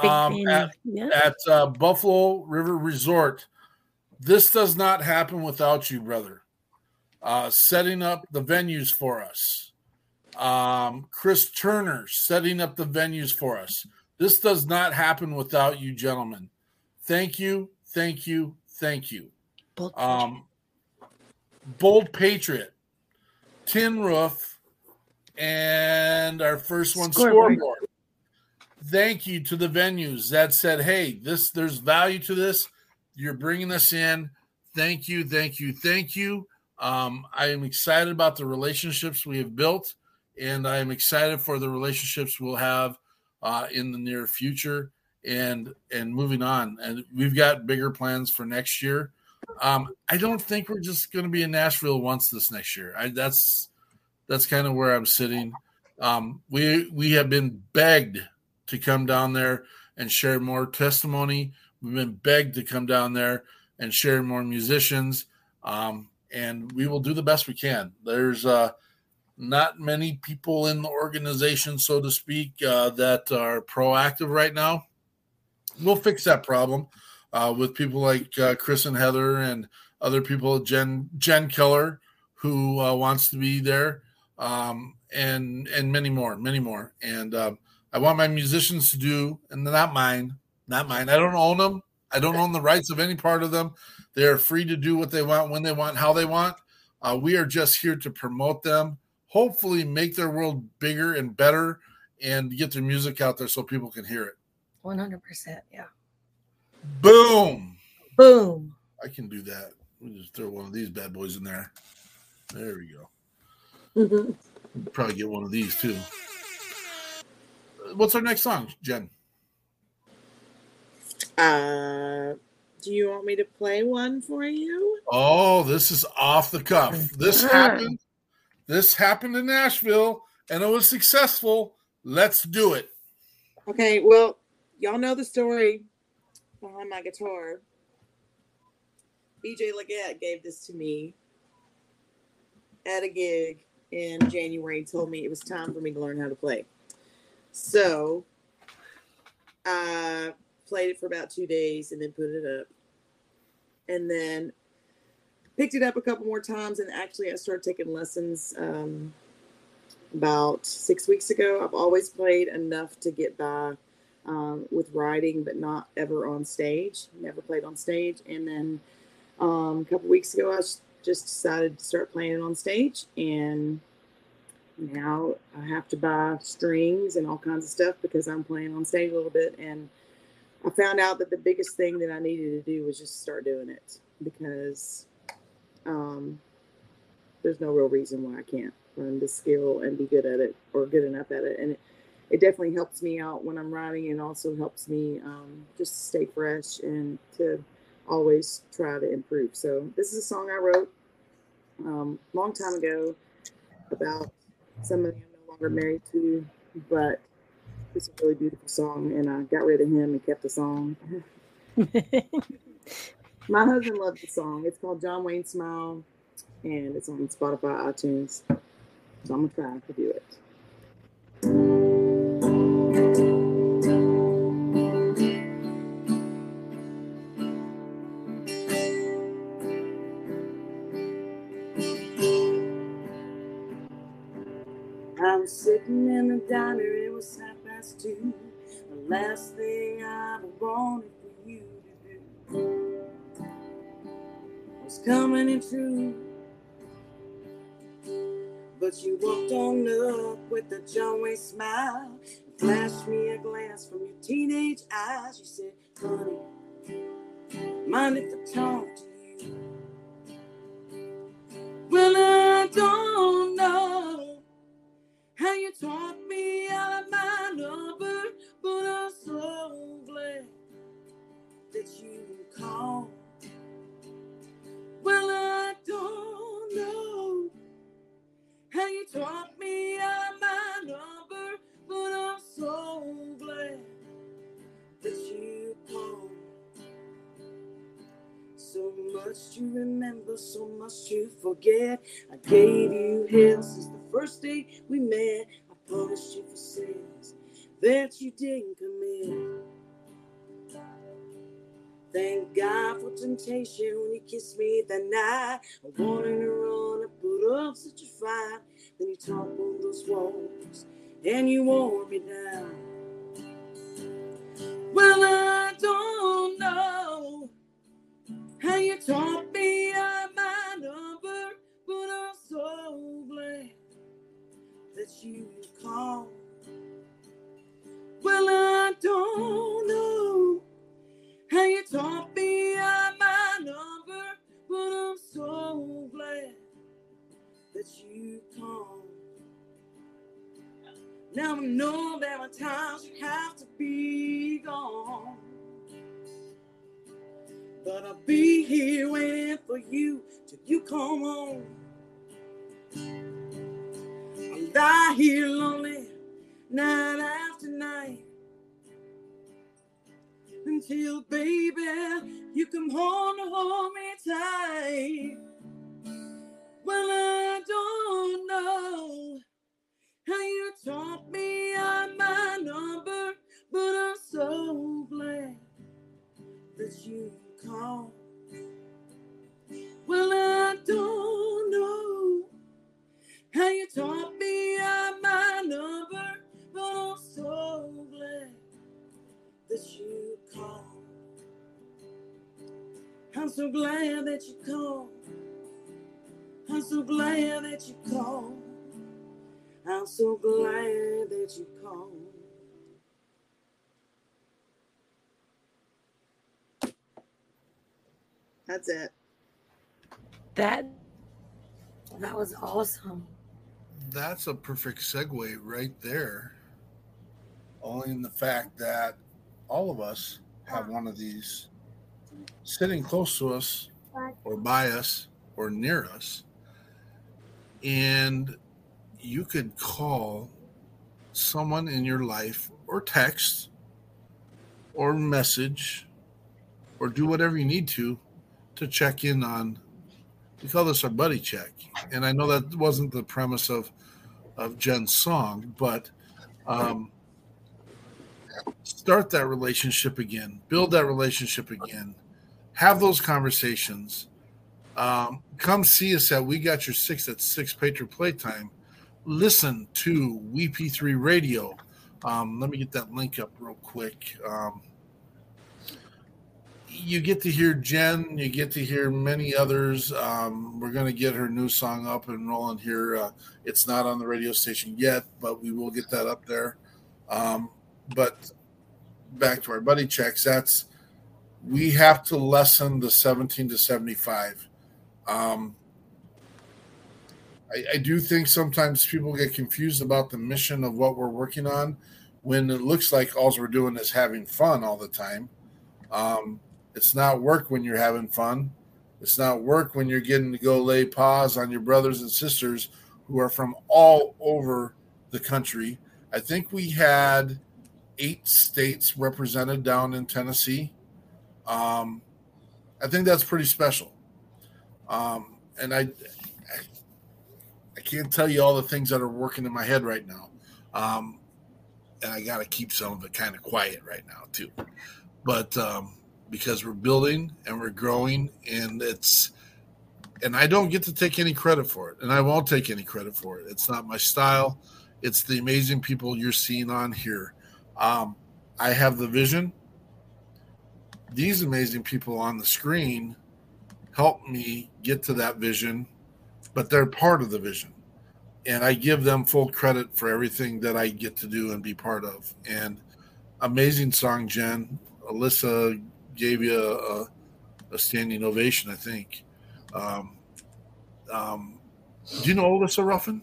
At Buffalo River Resort. This does not happen without you, brother. Setting up the venues for us. Chris Turner setting up the venues for us. This does not happen without you, gentlemen. Thank you, thank you, thank you. Bold Patriot, Tin Roof, and our first one, Scoreboard. Thank you to the venues that said, hey, this, there's value to this. You're bringing us in. Thank you, thank you, thank you. I am excited about the relationships we have built, and I am excited for the relationships we'll have in the near future and moving on. And we've got bigger plans for next year. I don't think we're just going to be in Nashville once this next year. That's kind of where I'm sitting. We have been begged to come down there and share more testimony. We've been begged to come down there and share more musicians. And we will do the best we can. There's not many people in the organization, so to speak, that are proactive right now. We'll fix that problem with people like Chris and Heather and other people, Jen Keller, who wants to be there, and many more. And, I want my musicians to do, and they're not mine. I don't own them. I don't own the rights of any part of them. They are free to do what they want, when they want, how they want. We are just here to promote them, hopefully make their world bigger and better, and get their music out there so people can hear it. 100%, yeah. Boom. I can do that. Let me just throw one of these bad boys in there. There we go. Mm-hmm. We'll probably get one of these, too. What's our next song, Jen? Do you want me to play one for you? Oh, this is off the cuff. This happened. This happened in Nashville, and it was successful. Let's do it. Okay, well, y'all know the story behind my guitar. BJ Leggett gave this to me at a gig in January and told me it was time for me to learn how to play. So I played it for about 2 days and then put it up, and then picked it up a couple more times. And actually I started taking lessons about 6 weeks ago. I've always played enough to get by with writing, but not ever on stage, never played on stage. And then a couple weeks ago, I just decided to start playing it on stage, and now I have to buy strings and all kinds of stuff because I'm playing on stage a little bit. And I found out that the biggest thing that I needed to do was just start doing it, because there's no real reason why I can't learn the skill and be good at it or good enough at it. And it definitely helps me out when I'm writing, and also helps me just stay fresh and to always try to improve. So this is a song I wrote a long time ago about somebody I'm no longer married to, but it's a really beautiful song, and I got rid of him and kept the song. My husband loved the song. It's called John Wayne Smile, and it's on Spotify, iTunes. So I'm going to try to do it. I was sitting in the diner, it was 2:30. The last thing I ever wanted for you to do was coming in true. But you walked on up with a John Wayne smile, and flashed me a glance from your teenage eyes. You said, "Honey, mind if I talk to you?" Well, I don't know how you taught me out of my number, but I'm so glad that you called. Well, I don't know how you taught me out of my number, but I'm so glad that you called. So much to remember, so much to forget. I gave you hell since the first day we met. I punished you for sins that you didn't commit. Thank God for temptation when you kissed me that night. I wanted to run and put up such a fight. Then you toppled on those walls and you wore me down. Well, I don't know how you taught me out of my number, but I'm so glad that you called. Well, I don't know how you taught me out my number, but I'm so glad that you called. Now I know that my times you have to be gone, but I'll be here waiting for you till you come home. I'll die here lonely night after night until, baby, you come home to hold me tight. Well, I don't know how you taught me out my number, but I'm so glad that you called. Well, I don't know how you taught me out my number, but I'm so glad that you called. I'm so glad that you called. I'm so glad that you called. I'm so glad that you called. That's it. That was awesome. That's a perfect segue right there. Only in the fact that all of us have one of these sitting close to us or by us or near us. And you could call someone in your life or text or message or do whatever you need to check in on. We call this our buddy check. And I know that wasn't the premise of Jen's song, but start that relationship again, build that relationship again, have those conversations. Come see us at We Got Your Six at Six Pager Playtime. Listen to WP3 Radio. Let me get that link up real quick. You get to hear Jen, you get to hear many others. We're going to get her new song up and rolling here. It's not on the radio station yet, but we will get that up there. But back to our buddy checks, that's we have to lessen the 17 to 75. I do think sometimes people get confused about the mission of what we're working on when it looks like all we're doing is having fun all the time. It's not work when you're having fun. It's not work when you're getting to go lay paws on your brothers and sisters who are from all over the country. I think we had 8 states represented down in Tennessee. I think that's pretty special. And I can't tell you all the things that are working in my head right now. And I got to keep some of it kind of quiet right now too. But because we're building and we're growing, and I don't get to take any credit for it, and I won't take any credit for it. It's not my style. It's the amazing people you're seeing on here. I have the vision. These amazing people on the screen help me get to that vision, but they're part of the vision. And I give them full credit for everything that I get to do and be part of. And amazing song, Jen. Alyssa gave you a standing ovation, I think. Do you know Alyssa Ruffin?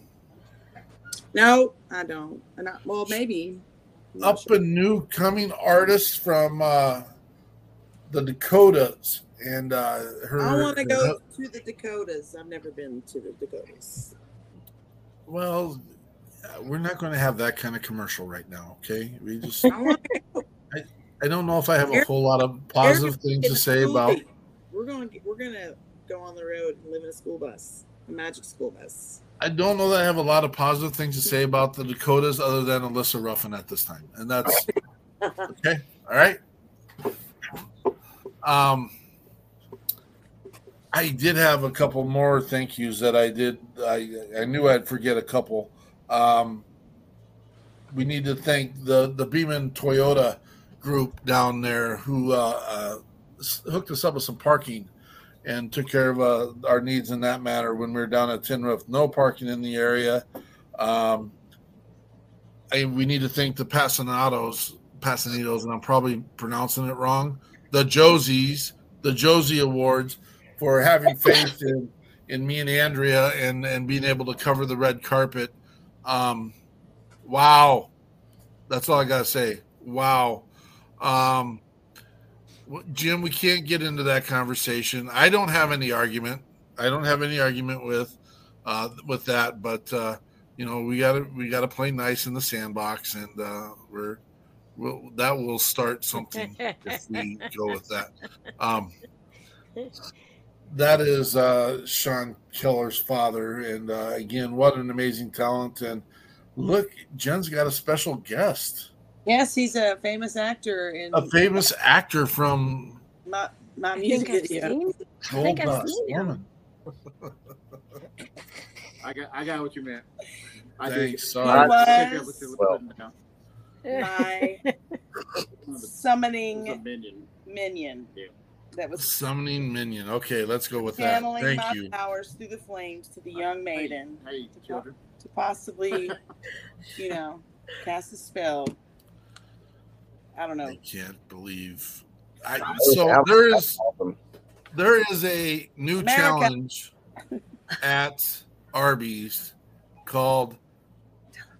No, I don't. Well, maybe. Up sure. And new coming artist from the Dakotas. And her. I want to go to the Dakotas. I've never been to the Dakotas. Well, we're not going to have that kind of commercial right now, okay? We just. I don't know if I have a whole lot of positive things to say about. We're gonna go on the road and live in a school bus, a magic school bus. I don't know that I have a lot of positive things to say about the Dakotas other than Alyssa Ruffin at this time, and that's okay. All right. I did have a couple more thank yous that I did. I knew I'd forget a couple. We need to thank the Beeman Toyota group down there who hooked us up with some parking and took care of our needs in that matter when we were down at Tin Roof. No parking in the area. We need to thank the Pasanitos, and I'm probably pronouncing it wrong, the Josie Awards, for having faith in me and Andrea and being able to cover the red carpet. Wow. That's all I got to say. Wow. Jim, we can't get into that conversation. I don't have any argument. I don't have any argument with that, but we gotta play nice in the sandbox, and we'll start something if we go with that. That is Sean Keller's father, and again, what an amazing talent! And look, Jen's got a special guest. Yes, he's a famous actor. From my music video. Gold Dust Woman. I got what you meant. Thanks. Sorry. My summoning minion. Yeah. That was summoning minion. Okay, let's go with that. Thank you. Channeling my powers through the flames to the young maiden. Hey, children. To possibly, cast a spell. I don't know. I can't believe. There is a new challenge at Arby's called.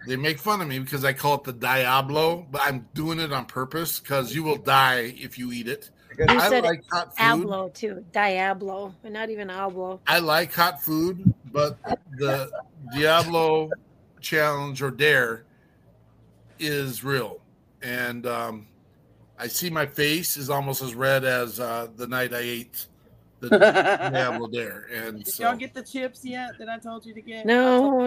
They make fun of me because I call it the Diablo, but I'm doing it on purpose because you will die if you eat it. I said like hot food. Diablo too. Diablo, and not even Ablo. I like hot food, but the Diablo challenge or dare is real. And I see my face is almost as red as the night I ate the Diablo dare. And did y'all get the chips yet that I told you to get? No.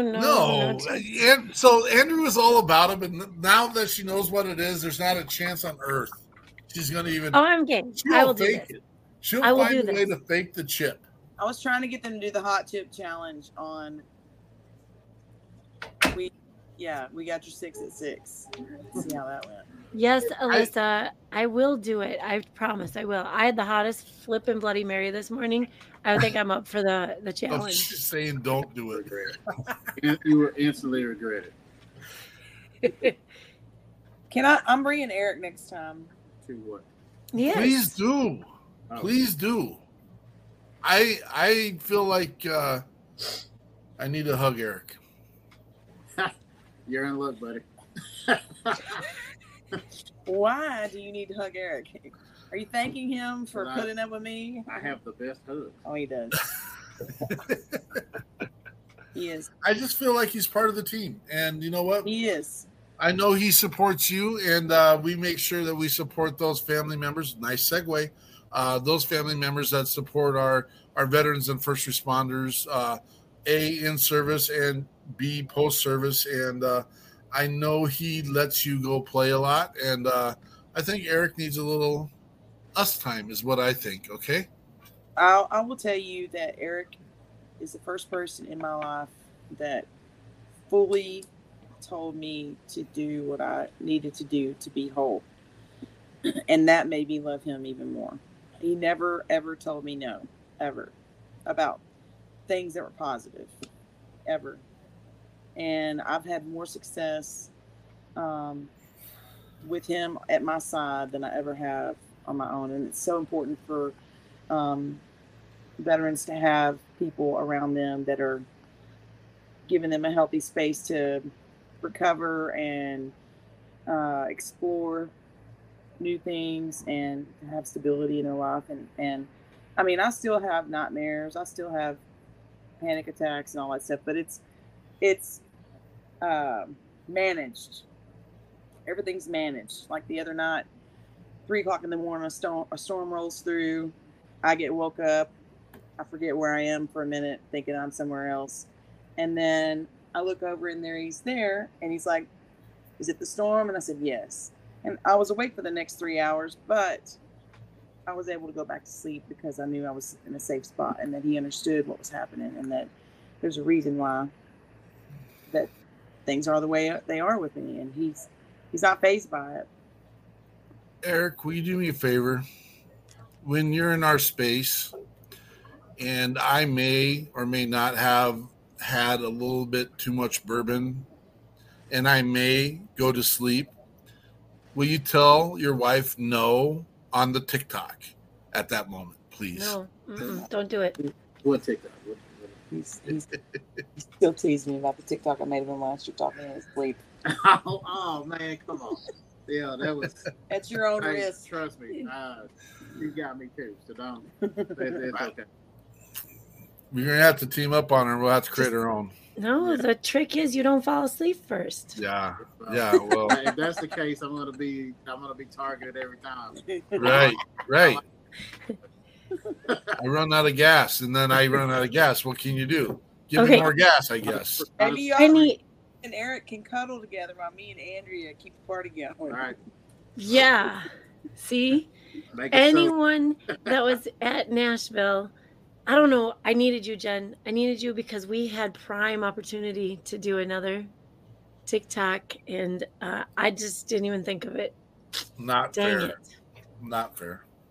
And so Andrew was all about them, and now that she knows what it is, there's not a chance on earth she's going to even. Oh, I'm game. I will fake do this. It. She'll I will find do this. A way to fake the chip. I was trying to get them to do the hot chip challenge on. We got your 6 at 6. Let's see how that went. Yes, Alyssa, I will do it. I promise I will. I had the hottest flipping Bloody Mary this morning. I think I'm up for the challenge. I'm just saying don't do it. You will instantly regret it. I'm bringing Eric next time. To what? Yes. Please do. Oh. Please do. I feel like I need to hug Eric. You're in luck, buddy. Why do you need to hug Eric? Are you thanking him for putting up with me? I have the best hug. Oh, he does. He is. I just feel like he's part of the team. And you know what? He is. I know he supports you, and we make sure that we support those family members. Nice segue. Those family members that support our veterans and first responders, A, in service, and B, post service, and I know he lets you go play a lot, and I think Eric needs a little us time is what I think. Okay, I will tell you that Eric is the first person in my life that fully told me to do what I needed to do to be whole. And that made me love him even more. He never, ever told me no, ever, about things that were positive, ever. And I've had more success with him at my side than I ever have on my own. And it's so important for veterans to have people around them that are giving them a healthy space to recover and explore new things and have stability in their life. And I mean, I still have nightmares. I still have panic attacks and all that stuff, but it's managed. Everything's managed. Like the other night, 3 o'clock in the morning, a storm rolls through. I get woke up. I forget where I am for a minute, thinking I'm somewhere else. And then I look over and he's there. And he's like, "Is it the storm?" And I said, "Yes." And I was awake for the next 3 hours, but I was able to go back to sleep because I knew I was in a safe spot and that he understood what was happening and that there's a reason why that things are the way they are with me. And he's not fazed by it. Eric, will you do me a favor? When you're in our space, and I may or may not have had a little bit too much bourbon, and I may go to sleep, will you tell your wife no on the TikTok at that moment, please? No, don't do it. What TikTok? He still teased me about the TikTok I made of him last year talking in his sleep. Oh, man, come on. Yeah, that was... At your own risk. Trust me. You got me, too, so don't. It's okay. We're going to have to team up on her. We'll have to create our own. No, the trick is you don't fall asleep first. Yeah, yeah. Well, if that's the case, I'm gonna be targeted every time. Right. I run out of gas, and then I run out of gas. What can you do? Give me more gas, I guess. Maybe you and Eric can cuddle together while me and Andrea keep the party going. All right. Yeah. See, anyone that was at Nashville. I don't know. I needed you, Jen. I needed you because we had prime opportunity to do another TikTok, and I just didn't even think of it. Not fair.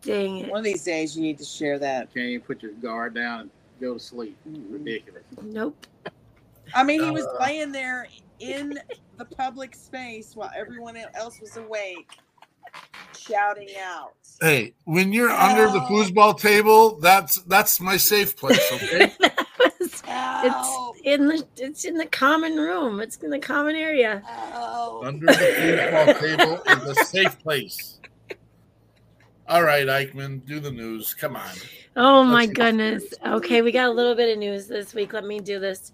Dang it. One of these days, you need to share that. You can't even put your guard down and go to sleep. Mm-hmm. Ridiculous. Nope. I mean, he was laying there in the public space while everyone else was awake, shouting out. Hey, when you're under the foosball table, that's my safe place, okay? It's in the common room. It's in the common area. Oh. Under the foosball table is a safe place. All right, Eichmann, do the news. Come on. Oh, my goodness. Okay, we got a little bit of news this week. Let me do this.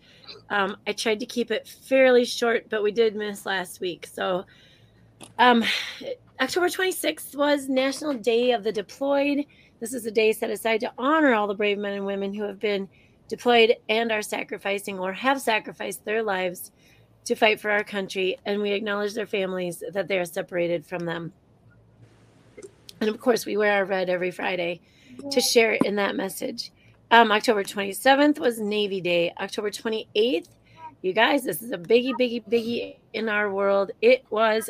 I tried to keep it fairly short, but we did miss last week. So, October 26th was National Day of the Deployed. This is a day set aside to honor all the brave men and women who have been deployed and are sacrificing or have sacrificed their lives to fight for our country. And we acknowledge their families that they are separated from them. And of course, we wear our red every Friday to share in that message. October 27th was Navy Day. October 28th, you guys, this is a biggie in our world. It was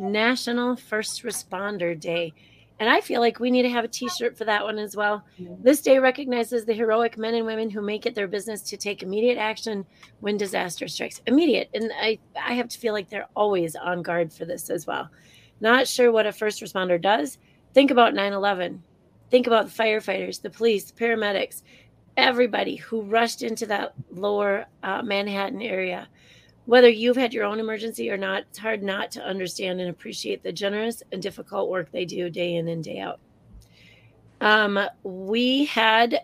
National First Responder Day. And I feel like we need to have a t-shirt for that one as well. This day recognizes the heroic men and women who make it their business to take immediate action when disaster strikes. Immediate. And I have to feel like they're always on guard for this as well. Not sure what a first responder does. Think about 9/11. Think about the firefighters, the police, the paramedics, everybody who rushed into that lower Manhattan area. Whether you've had your own emergency or not, it's hard not to understand and appreciate the generous and difficult work they do day in and day out. We had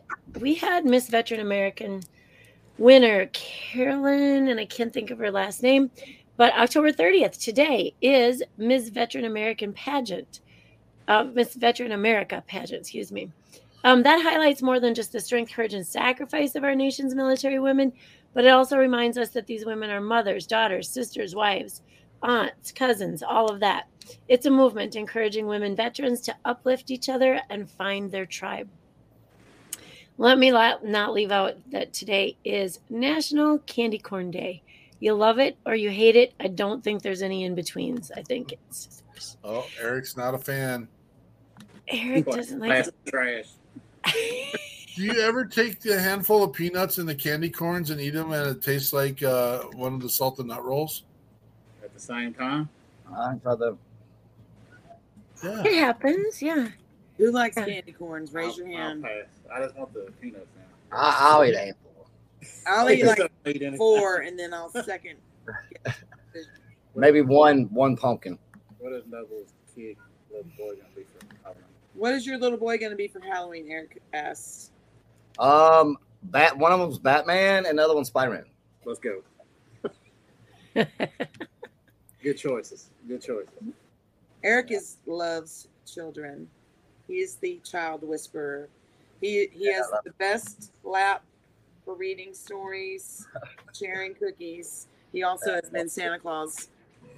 Miss Veteran American winner Carolyn, and I can't think of her last name, but October 30th today is Miss Veteran American pageant, Miss Veteran America pageant, excuse me. That highlights more than just the strength, courage, and sacrifice of our nation's military women. But it also reminds us that these women are mothers, daughters, sisters, wives, aunts, cousins, all of that. It's a movement encouraging women veterans to uplift each other and find their tribe. Let me not leave out that today is National Candy Corn Day. You love it or you hate it. I don't think there's any in-betweens. I think it's... Oh, Eric's not a fan. Eric doesn't like it. I have to try it. Do you ever take the handful of peanuts and the candy corns and eat them and it tastes like one of the salted nut rolls? At the same time? Yeah. It happens, yeah. Who likes candy corns? Raise your hand. I just want the peanuts now. I'll eat a handful. I'll eat like four and then I'll second. Maybe one pumpkin. What is Nobles' kid, little boy, gonna be for Halloween? What is your little boy gonna be for Halloween? Eric asks. One of them's Batman, and the other one's Spider-Man. Let's go. Good choices. Good choices. Eric loves children. He is the child whisperer. He has the best lap for reading stories, sharing cookies. He also has been Santa Claus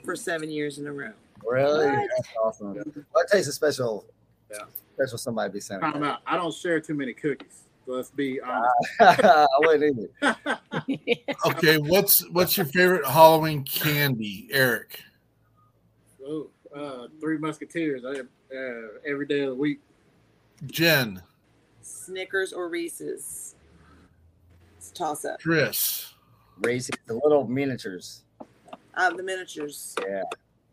for 7 years in a row. Really? What? That's awesome. Well, it takes a special somebody to be Santa Claus. I don't share too many cookies. Let's be honest. I wouldn't either. Okay, what's your favorite Halloween candy, Eric? Oh, Three Musketeers. Every day of the week. Jen. Snickers or Reese's? It's a toss-up. Chris. Reese's, the little miniatures. The miniatures. Yeah.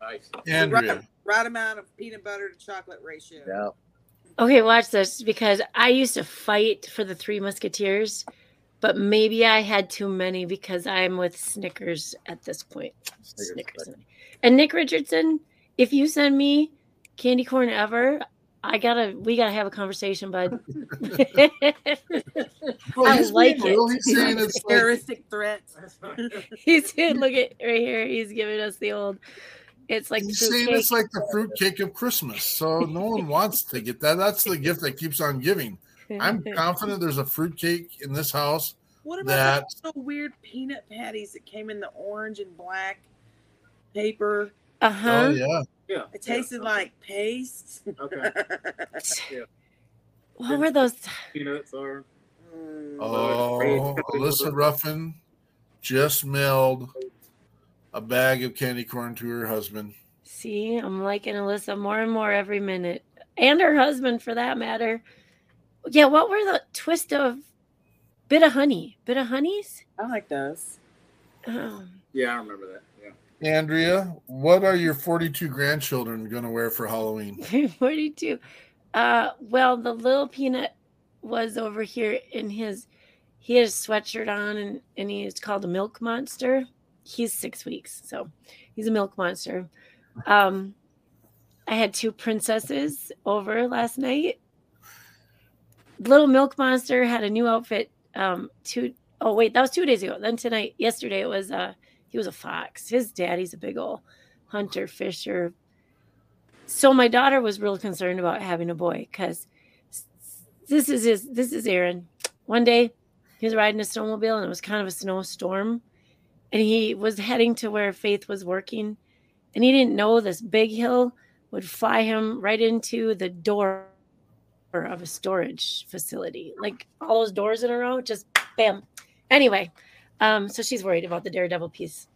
Nice. Andrea. Right amount of peanut butter to chocolate ratio. Yeah. Okay, watch this, because I used to fight for the Three Musketeers, but maybe I had too many because I'm with Snickers at this point. Snickers. And Nick Richardson, if you send me candy corn ever, we gotta have a conversation, bud. I like it. He's a terroristic threat. He's look at right here. He's giving us the old. It's like he's saying it's like the fruitcake of Christmas. So no one wants to get that. That's the gift that keeps on giving. I'm confident there's a fruitcake in this house. What about the weird peanut patties that came in the orange and black paper? Uh-huh. Oh, yeah. It tasted like paste. Okay. Yeah. What were those? Peanuts are. Oh, Alyssa Ruffin just mailed a bag of candy corn to her husband. See, I'm liking Alyssa more and more every minute. And her husband, for that matter. Yeah, what were the twist of bit of honey? Bit of honeys? I like those. Yeah, I remember that. Yeah. Andrea, what are your 42 grandchildren going to wear for Halloween? 42. Well, the little peanut was over here in he had a sweatshirt on, and he is called a milk monster. He's 6 weeks, so he's a milk monster. I had two princesses over last night. Little milk monster had a new outfit. That was 2 days ago. Then tonight, yesterday, it was he was a fox. His daddy's a big old hunter, fisher. So my daughter was real concerned about having a boy because this is Aaron. One day, he was riding a snowmobile, and it was kind of a snowstorm. And he was heading to where Faith was working. And he didn't know this big hill would fly him right into the door of a storage facility. Like all those doors in a row, just bam. Anyway, so she's worried about the Daredevil piece.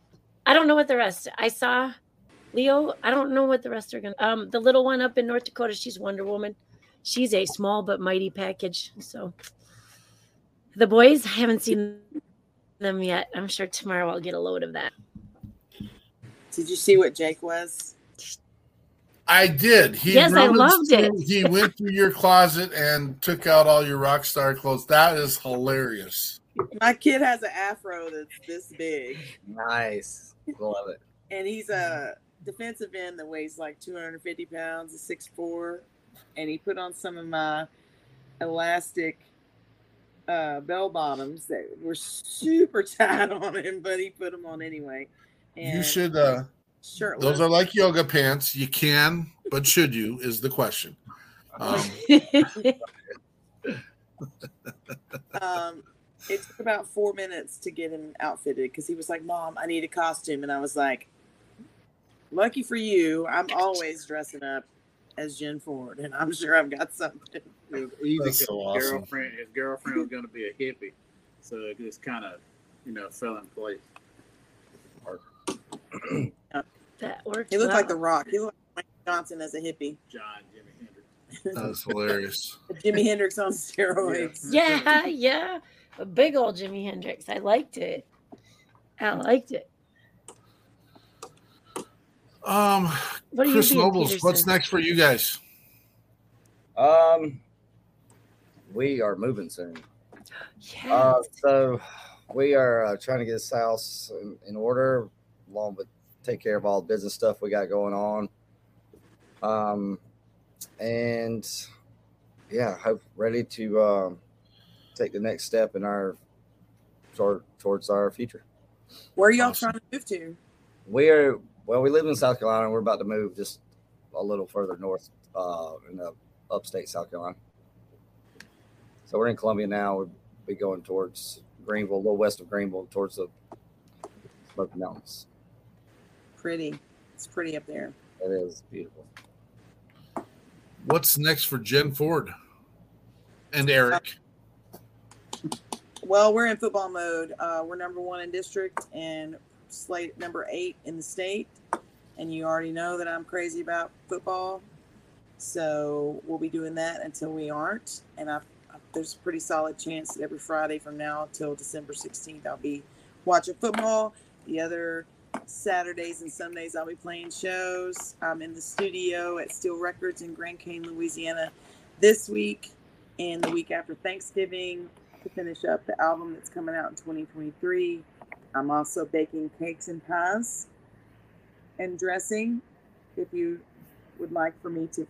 I don't know what the rest. I saw Leo. I don't know what the rest are going to. The little one up in North Dakota, she's Wonder Woman. She's a small but mighty package. So the boys, I haven't seen them yet. I'm sure tomorrow I'll get a load of that. Did you see what Jake was? I did. I loved it. He went through your closet and took out all your rock star clothes. That is hilarious. My kid has an afro that's this big. Nice. Love it. And he's a defensive end that weighs like 250 pounds, is 6'4". And he put on some of my elastic bell bottoms that were super tight on him, but he put them on anyway. And you should, shirtless. Those are like yoga pants. You can, but should you is the question. It took about 4 minutes to get him outfitted because he was like, Mom, I need a costume. And I was like, lucky for you, I'm always dressing up as Jenn Ford, and I'm sure I've got something. That's so awesome. His girlfriend was going to be a hippie, so it just kind of, fell in place. Yep, that works. You look like The Rock. You look like Mike Johnson as a hippie. Jimi Hendrix. That's hilarious. Jimi Hendrix on steroids. Yeah, yeah. A big old Jimi Hendrix. I liked it. I liked it. Chris Nobles, Peterson? What's next for you guys? We are moving soon. Yes. So we are trying to get this house in order, along with take care of all the business stuff we got going on. And yeah, hope ready to take the next step in our towards our future. Where are y'all trying to move to? We live in South Carolina. And we're about to move just a little further north in the upstate South Carolina. So we're in Columbia now. We'll be going towards Greenville, a little west of Greenville, towards the Smoky Mountains. Pretty. It's pretty up there. It is beautiful. What's next for Jenn Ford and Eric? Well, we're in football mode. We're number 1 in district and slate number 8 in the state. And you already know that I'm crazy about football. So we'll be doing that until we aren't. And there's a pretty solid chance that every Friday from now until December 16th, I'll be watching football. The other Saturdays and Sundays, I'll be playing shows. I'm in the studio at Steel Records in Grand Cane, Louisiana this week and the week after Thanksgiving to finish up the album that's coming out in 2023. I'm also baking cakes and pies and dressing. If you would like for me to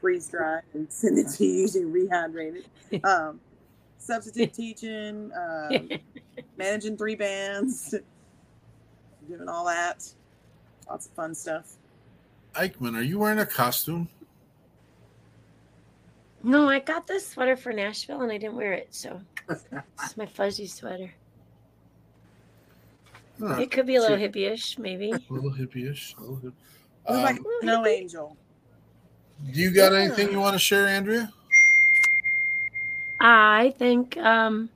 freeze dry and send it to you using rehydrated. Substitute teaching, managing 3 bands, doing all that. Lots of fun stuff. Eichmann, are you wearing a costume? No, I got this sweater for Nashville and I didn't wear it. So it's my fuzzy sweater. Huh. It could be a little hippie-ish, maybe. A little hippie-ish. Like no hippie. Angel. Do you got anything you want to share, Andrea? I think, nope.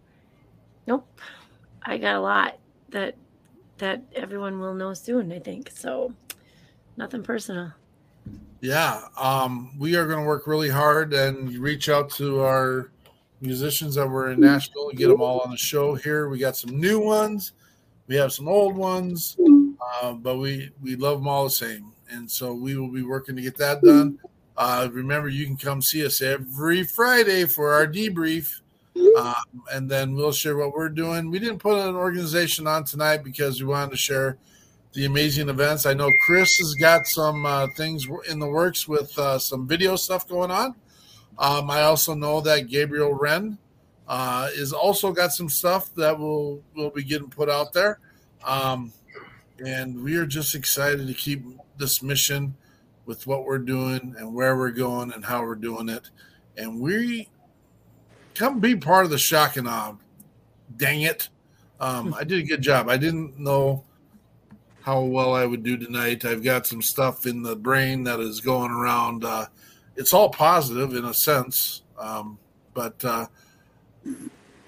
I got a lot that everyone will know soon, I think. So nothing personal. Yeah. We are going to work really hard and reach out to our musicians that were in Nashville and get them all on the show here. We got some new ones. We have some old ones, but we love them all the same. And so we will be working to get that done. Remember, you can come see us every Friday for our debrief, and then we'll share what we're doing. We didn't put an organization on tonight because we wanted to share the amazing events. I know Chris has got some things in the works with some video stuff going on. I also know that Gabriel Wren is also got some stuff that will be getting put out there. And we are just excited to keep this mission with what we're doing and where we're going and how we're doing it. And we come be part of the shock and awe. Dang it. I did a good job. I didn't know how well I would do tonight. I've got some stuff in the brain that is going around. It's all positive in a sense. But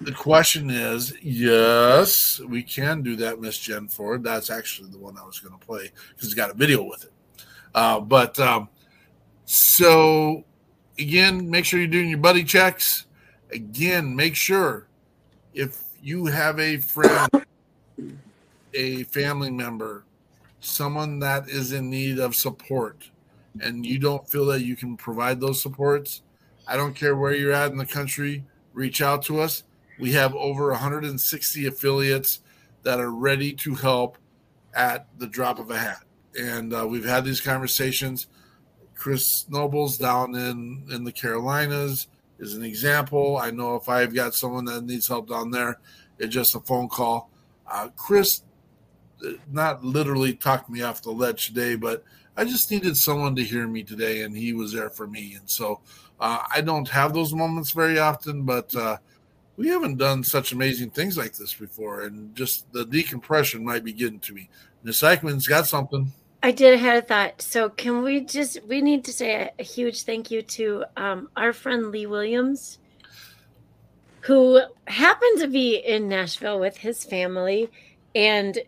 the question is, yes, we can do that, Miss Jenn Ford. That's actually the one I was going to play because it's got a video with it. So, again, make sure you're doing your buddy checks. Again, make sure if you have a friend, a family member, someone that is in need of support, and you don't feel that you can provide those supports, I don't care where you're at in the country, reach out to us. We have over 160 affiliates that are ready to help at the drop of a hat. And we've had these conversations. Chris Nobles down in the Carolinas is an example. I know if I've got someone that needs help down there, it's just a phone call. Chris not literally talked me off the ledge today, but I just needed someone to hear me today, and he was there for me. And so I don't have those moments very often, but we haven't done such amazing things like this before, and just the decompression might be getting to me. Ms. Eichmann's got something. I did have a thought. So can we we need to say a huge thank you to our friend Lee Williams, who happened to be in Nashville with his family And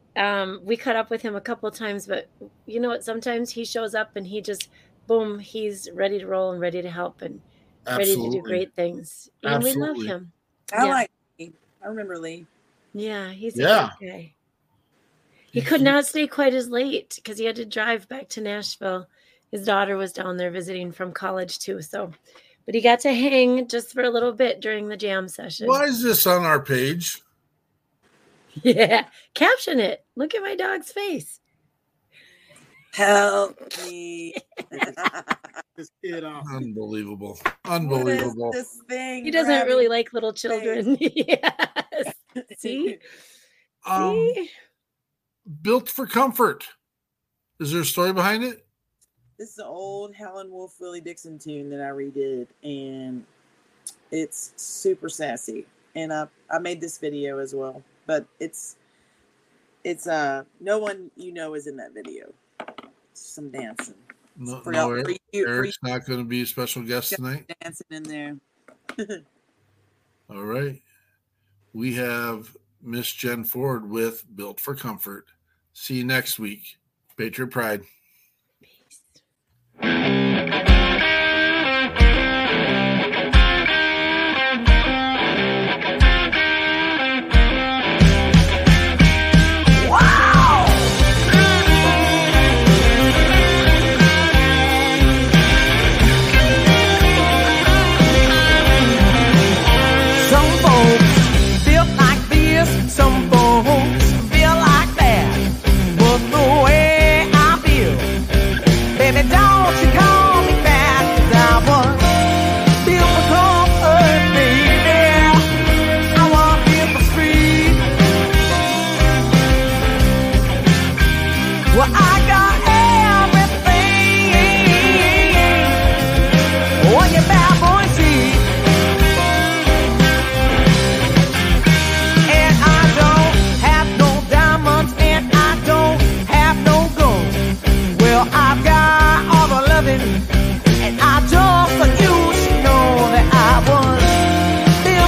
we caught up with him a couple of times, but you know what? Sometimes he shows up and he just, boom, he's ready to roll and ready to help and absolutely ready to do great things. And absolutely, we love him. I like Lee. I remember Lee. Yeah, he's a good guy. He could not stay quite as late because he had to drive back to Nashville. His daughter was down there visiting from college too. So, but he got to hang just for a little bit during the jam session. Why is this on our page? Yeah, caption it. Look at my dog's face. Help me. This kid off. Unbelievable. Unbelievable. What is this thing? He doesn't really like little children. Yes. See? See? Built for Comfort. Is there a story behind it? This is an old Helen Wolf, Willie Dixon tune that I redid, and it's super sassy. And I made this video as well. But it's no one you know is in that video. Some dancing. No, Eric's not going to be a special guest tonight. Dancing in there. All right, we have Miss Jenn Ford with Built for Comfort. See you next week. Patriot Pride. Peace.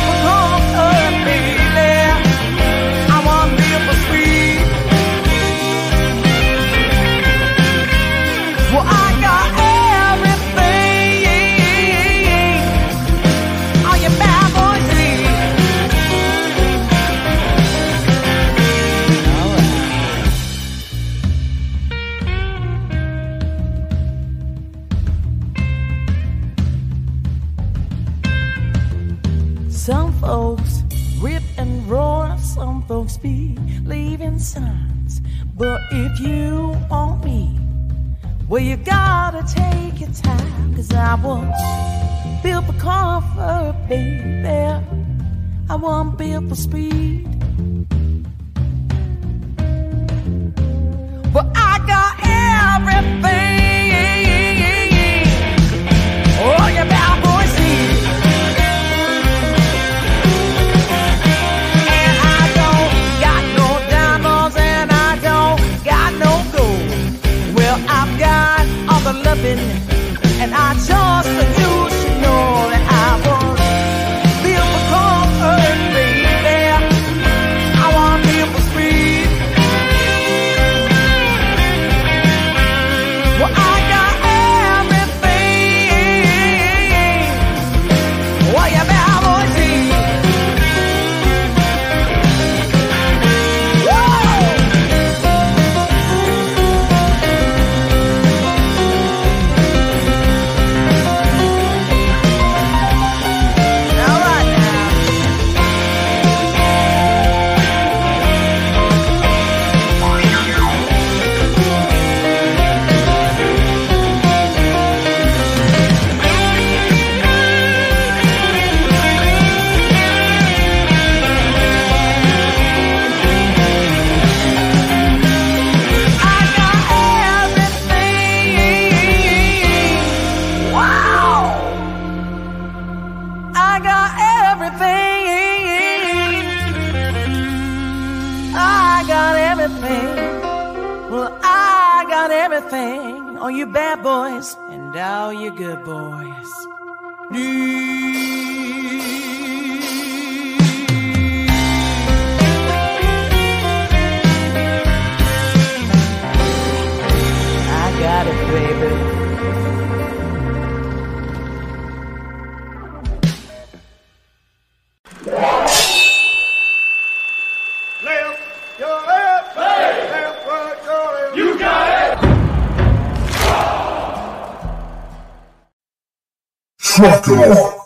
Well, you gotta take your time, 'cause I was built for comfort, baby. I wasn't built for speed. Well, I got everything. Oh, you bad boy, see. And I don't got no diamonds and I don't got no gold. Well, I've got loving, and I just for you should know that I won't be for comfort, baby. I want to be for free. Well, I got everything. Well, you bad boy, see. Whoa! All you bad boys and all you good boys need. Fuck off!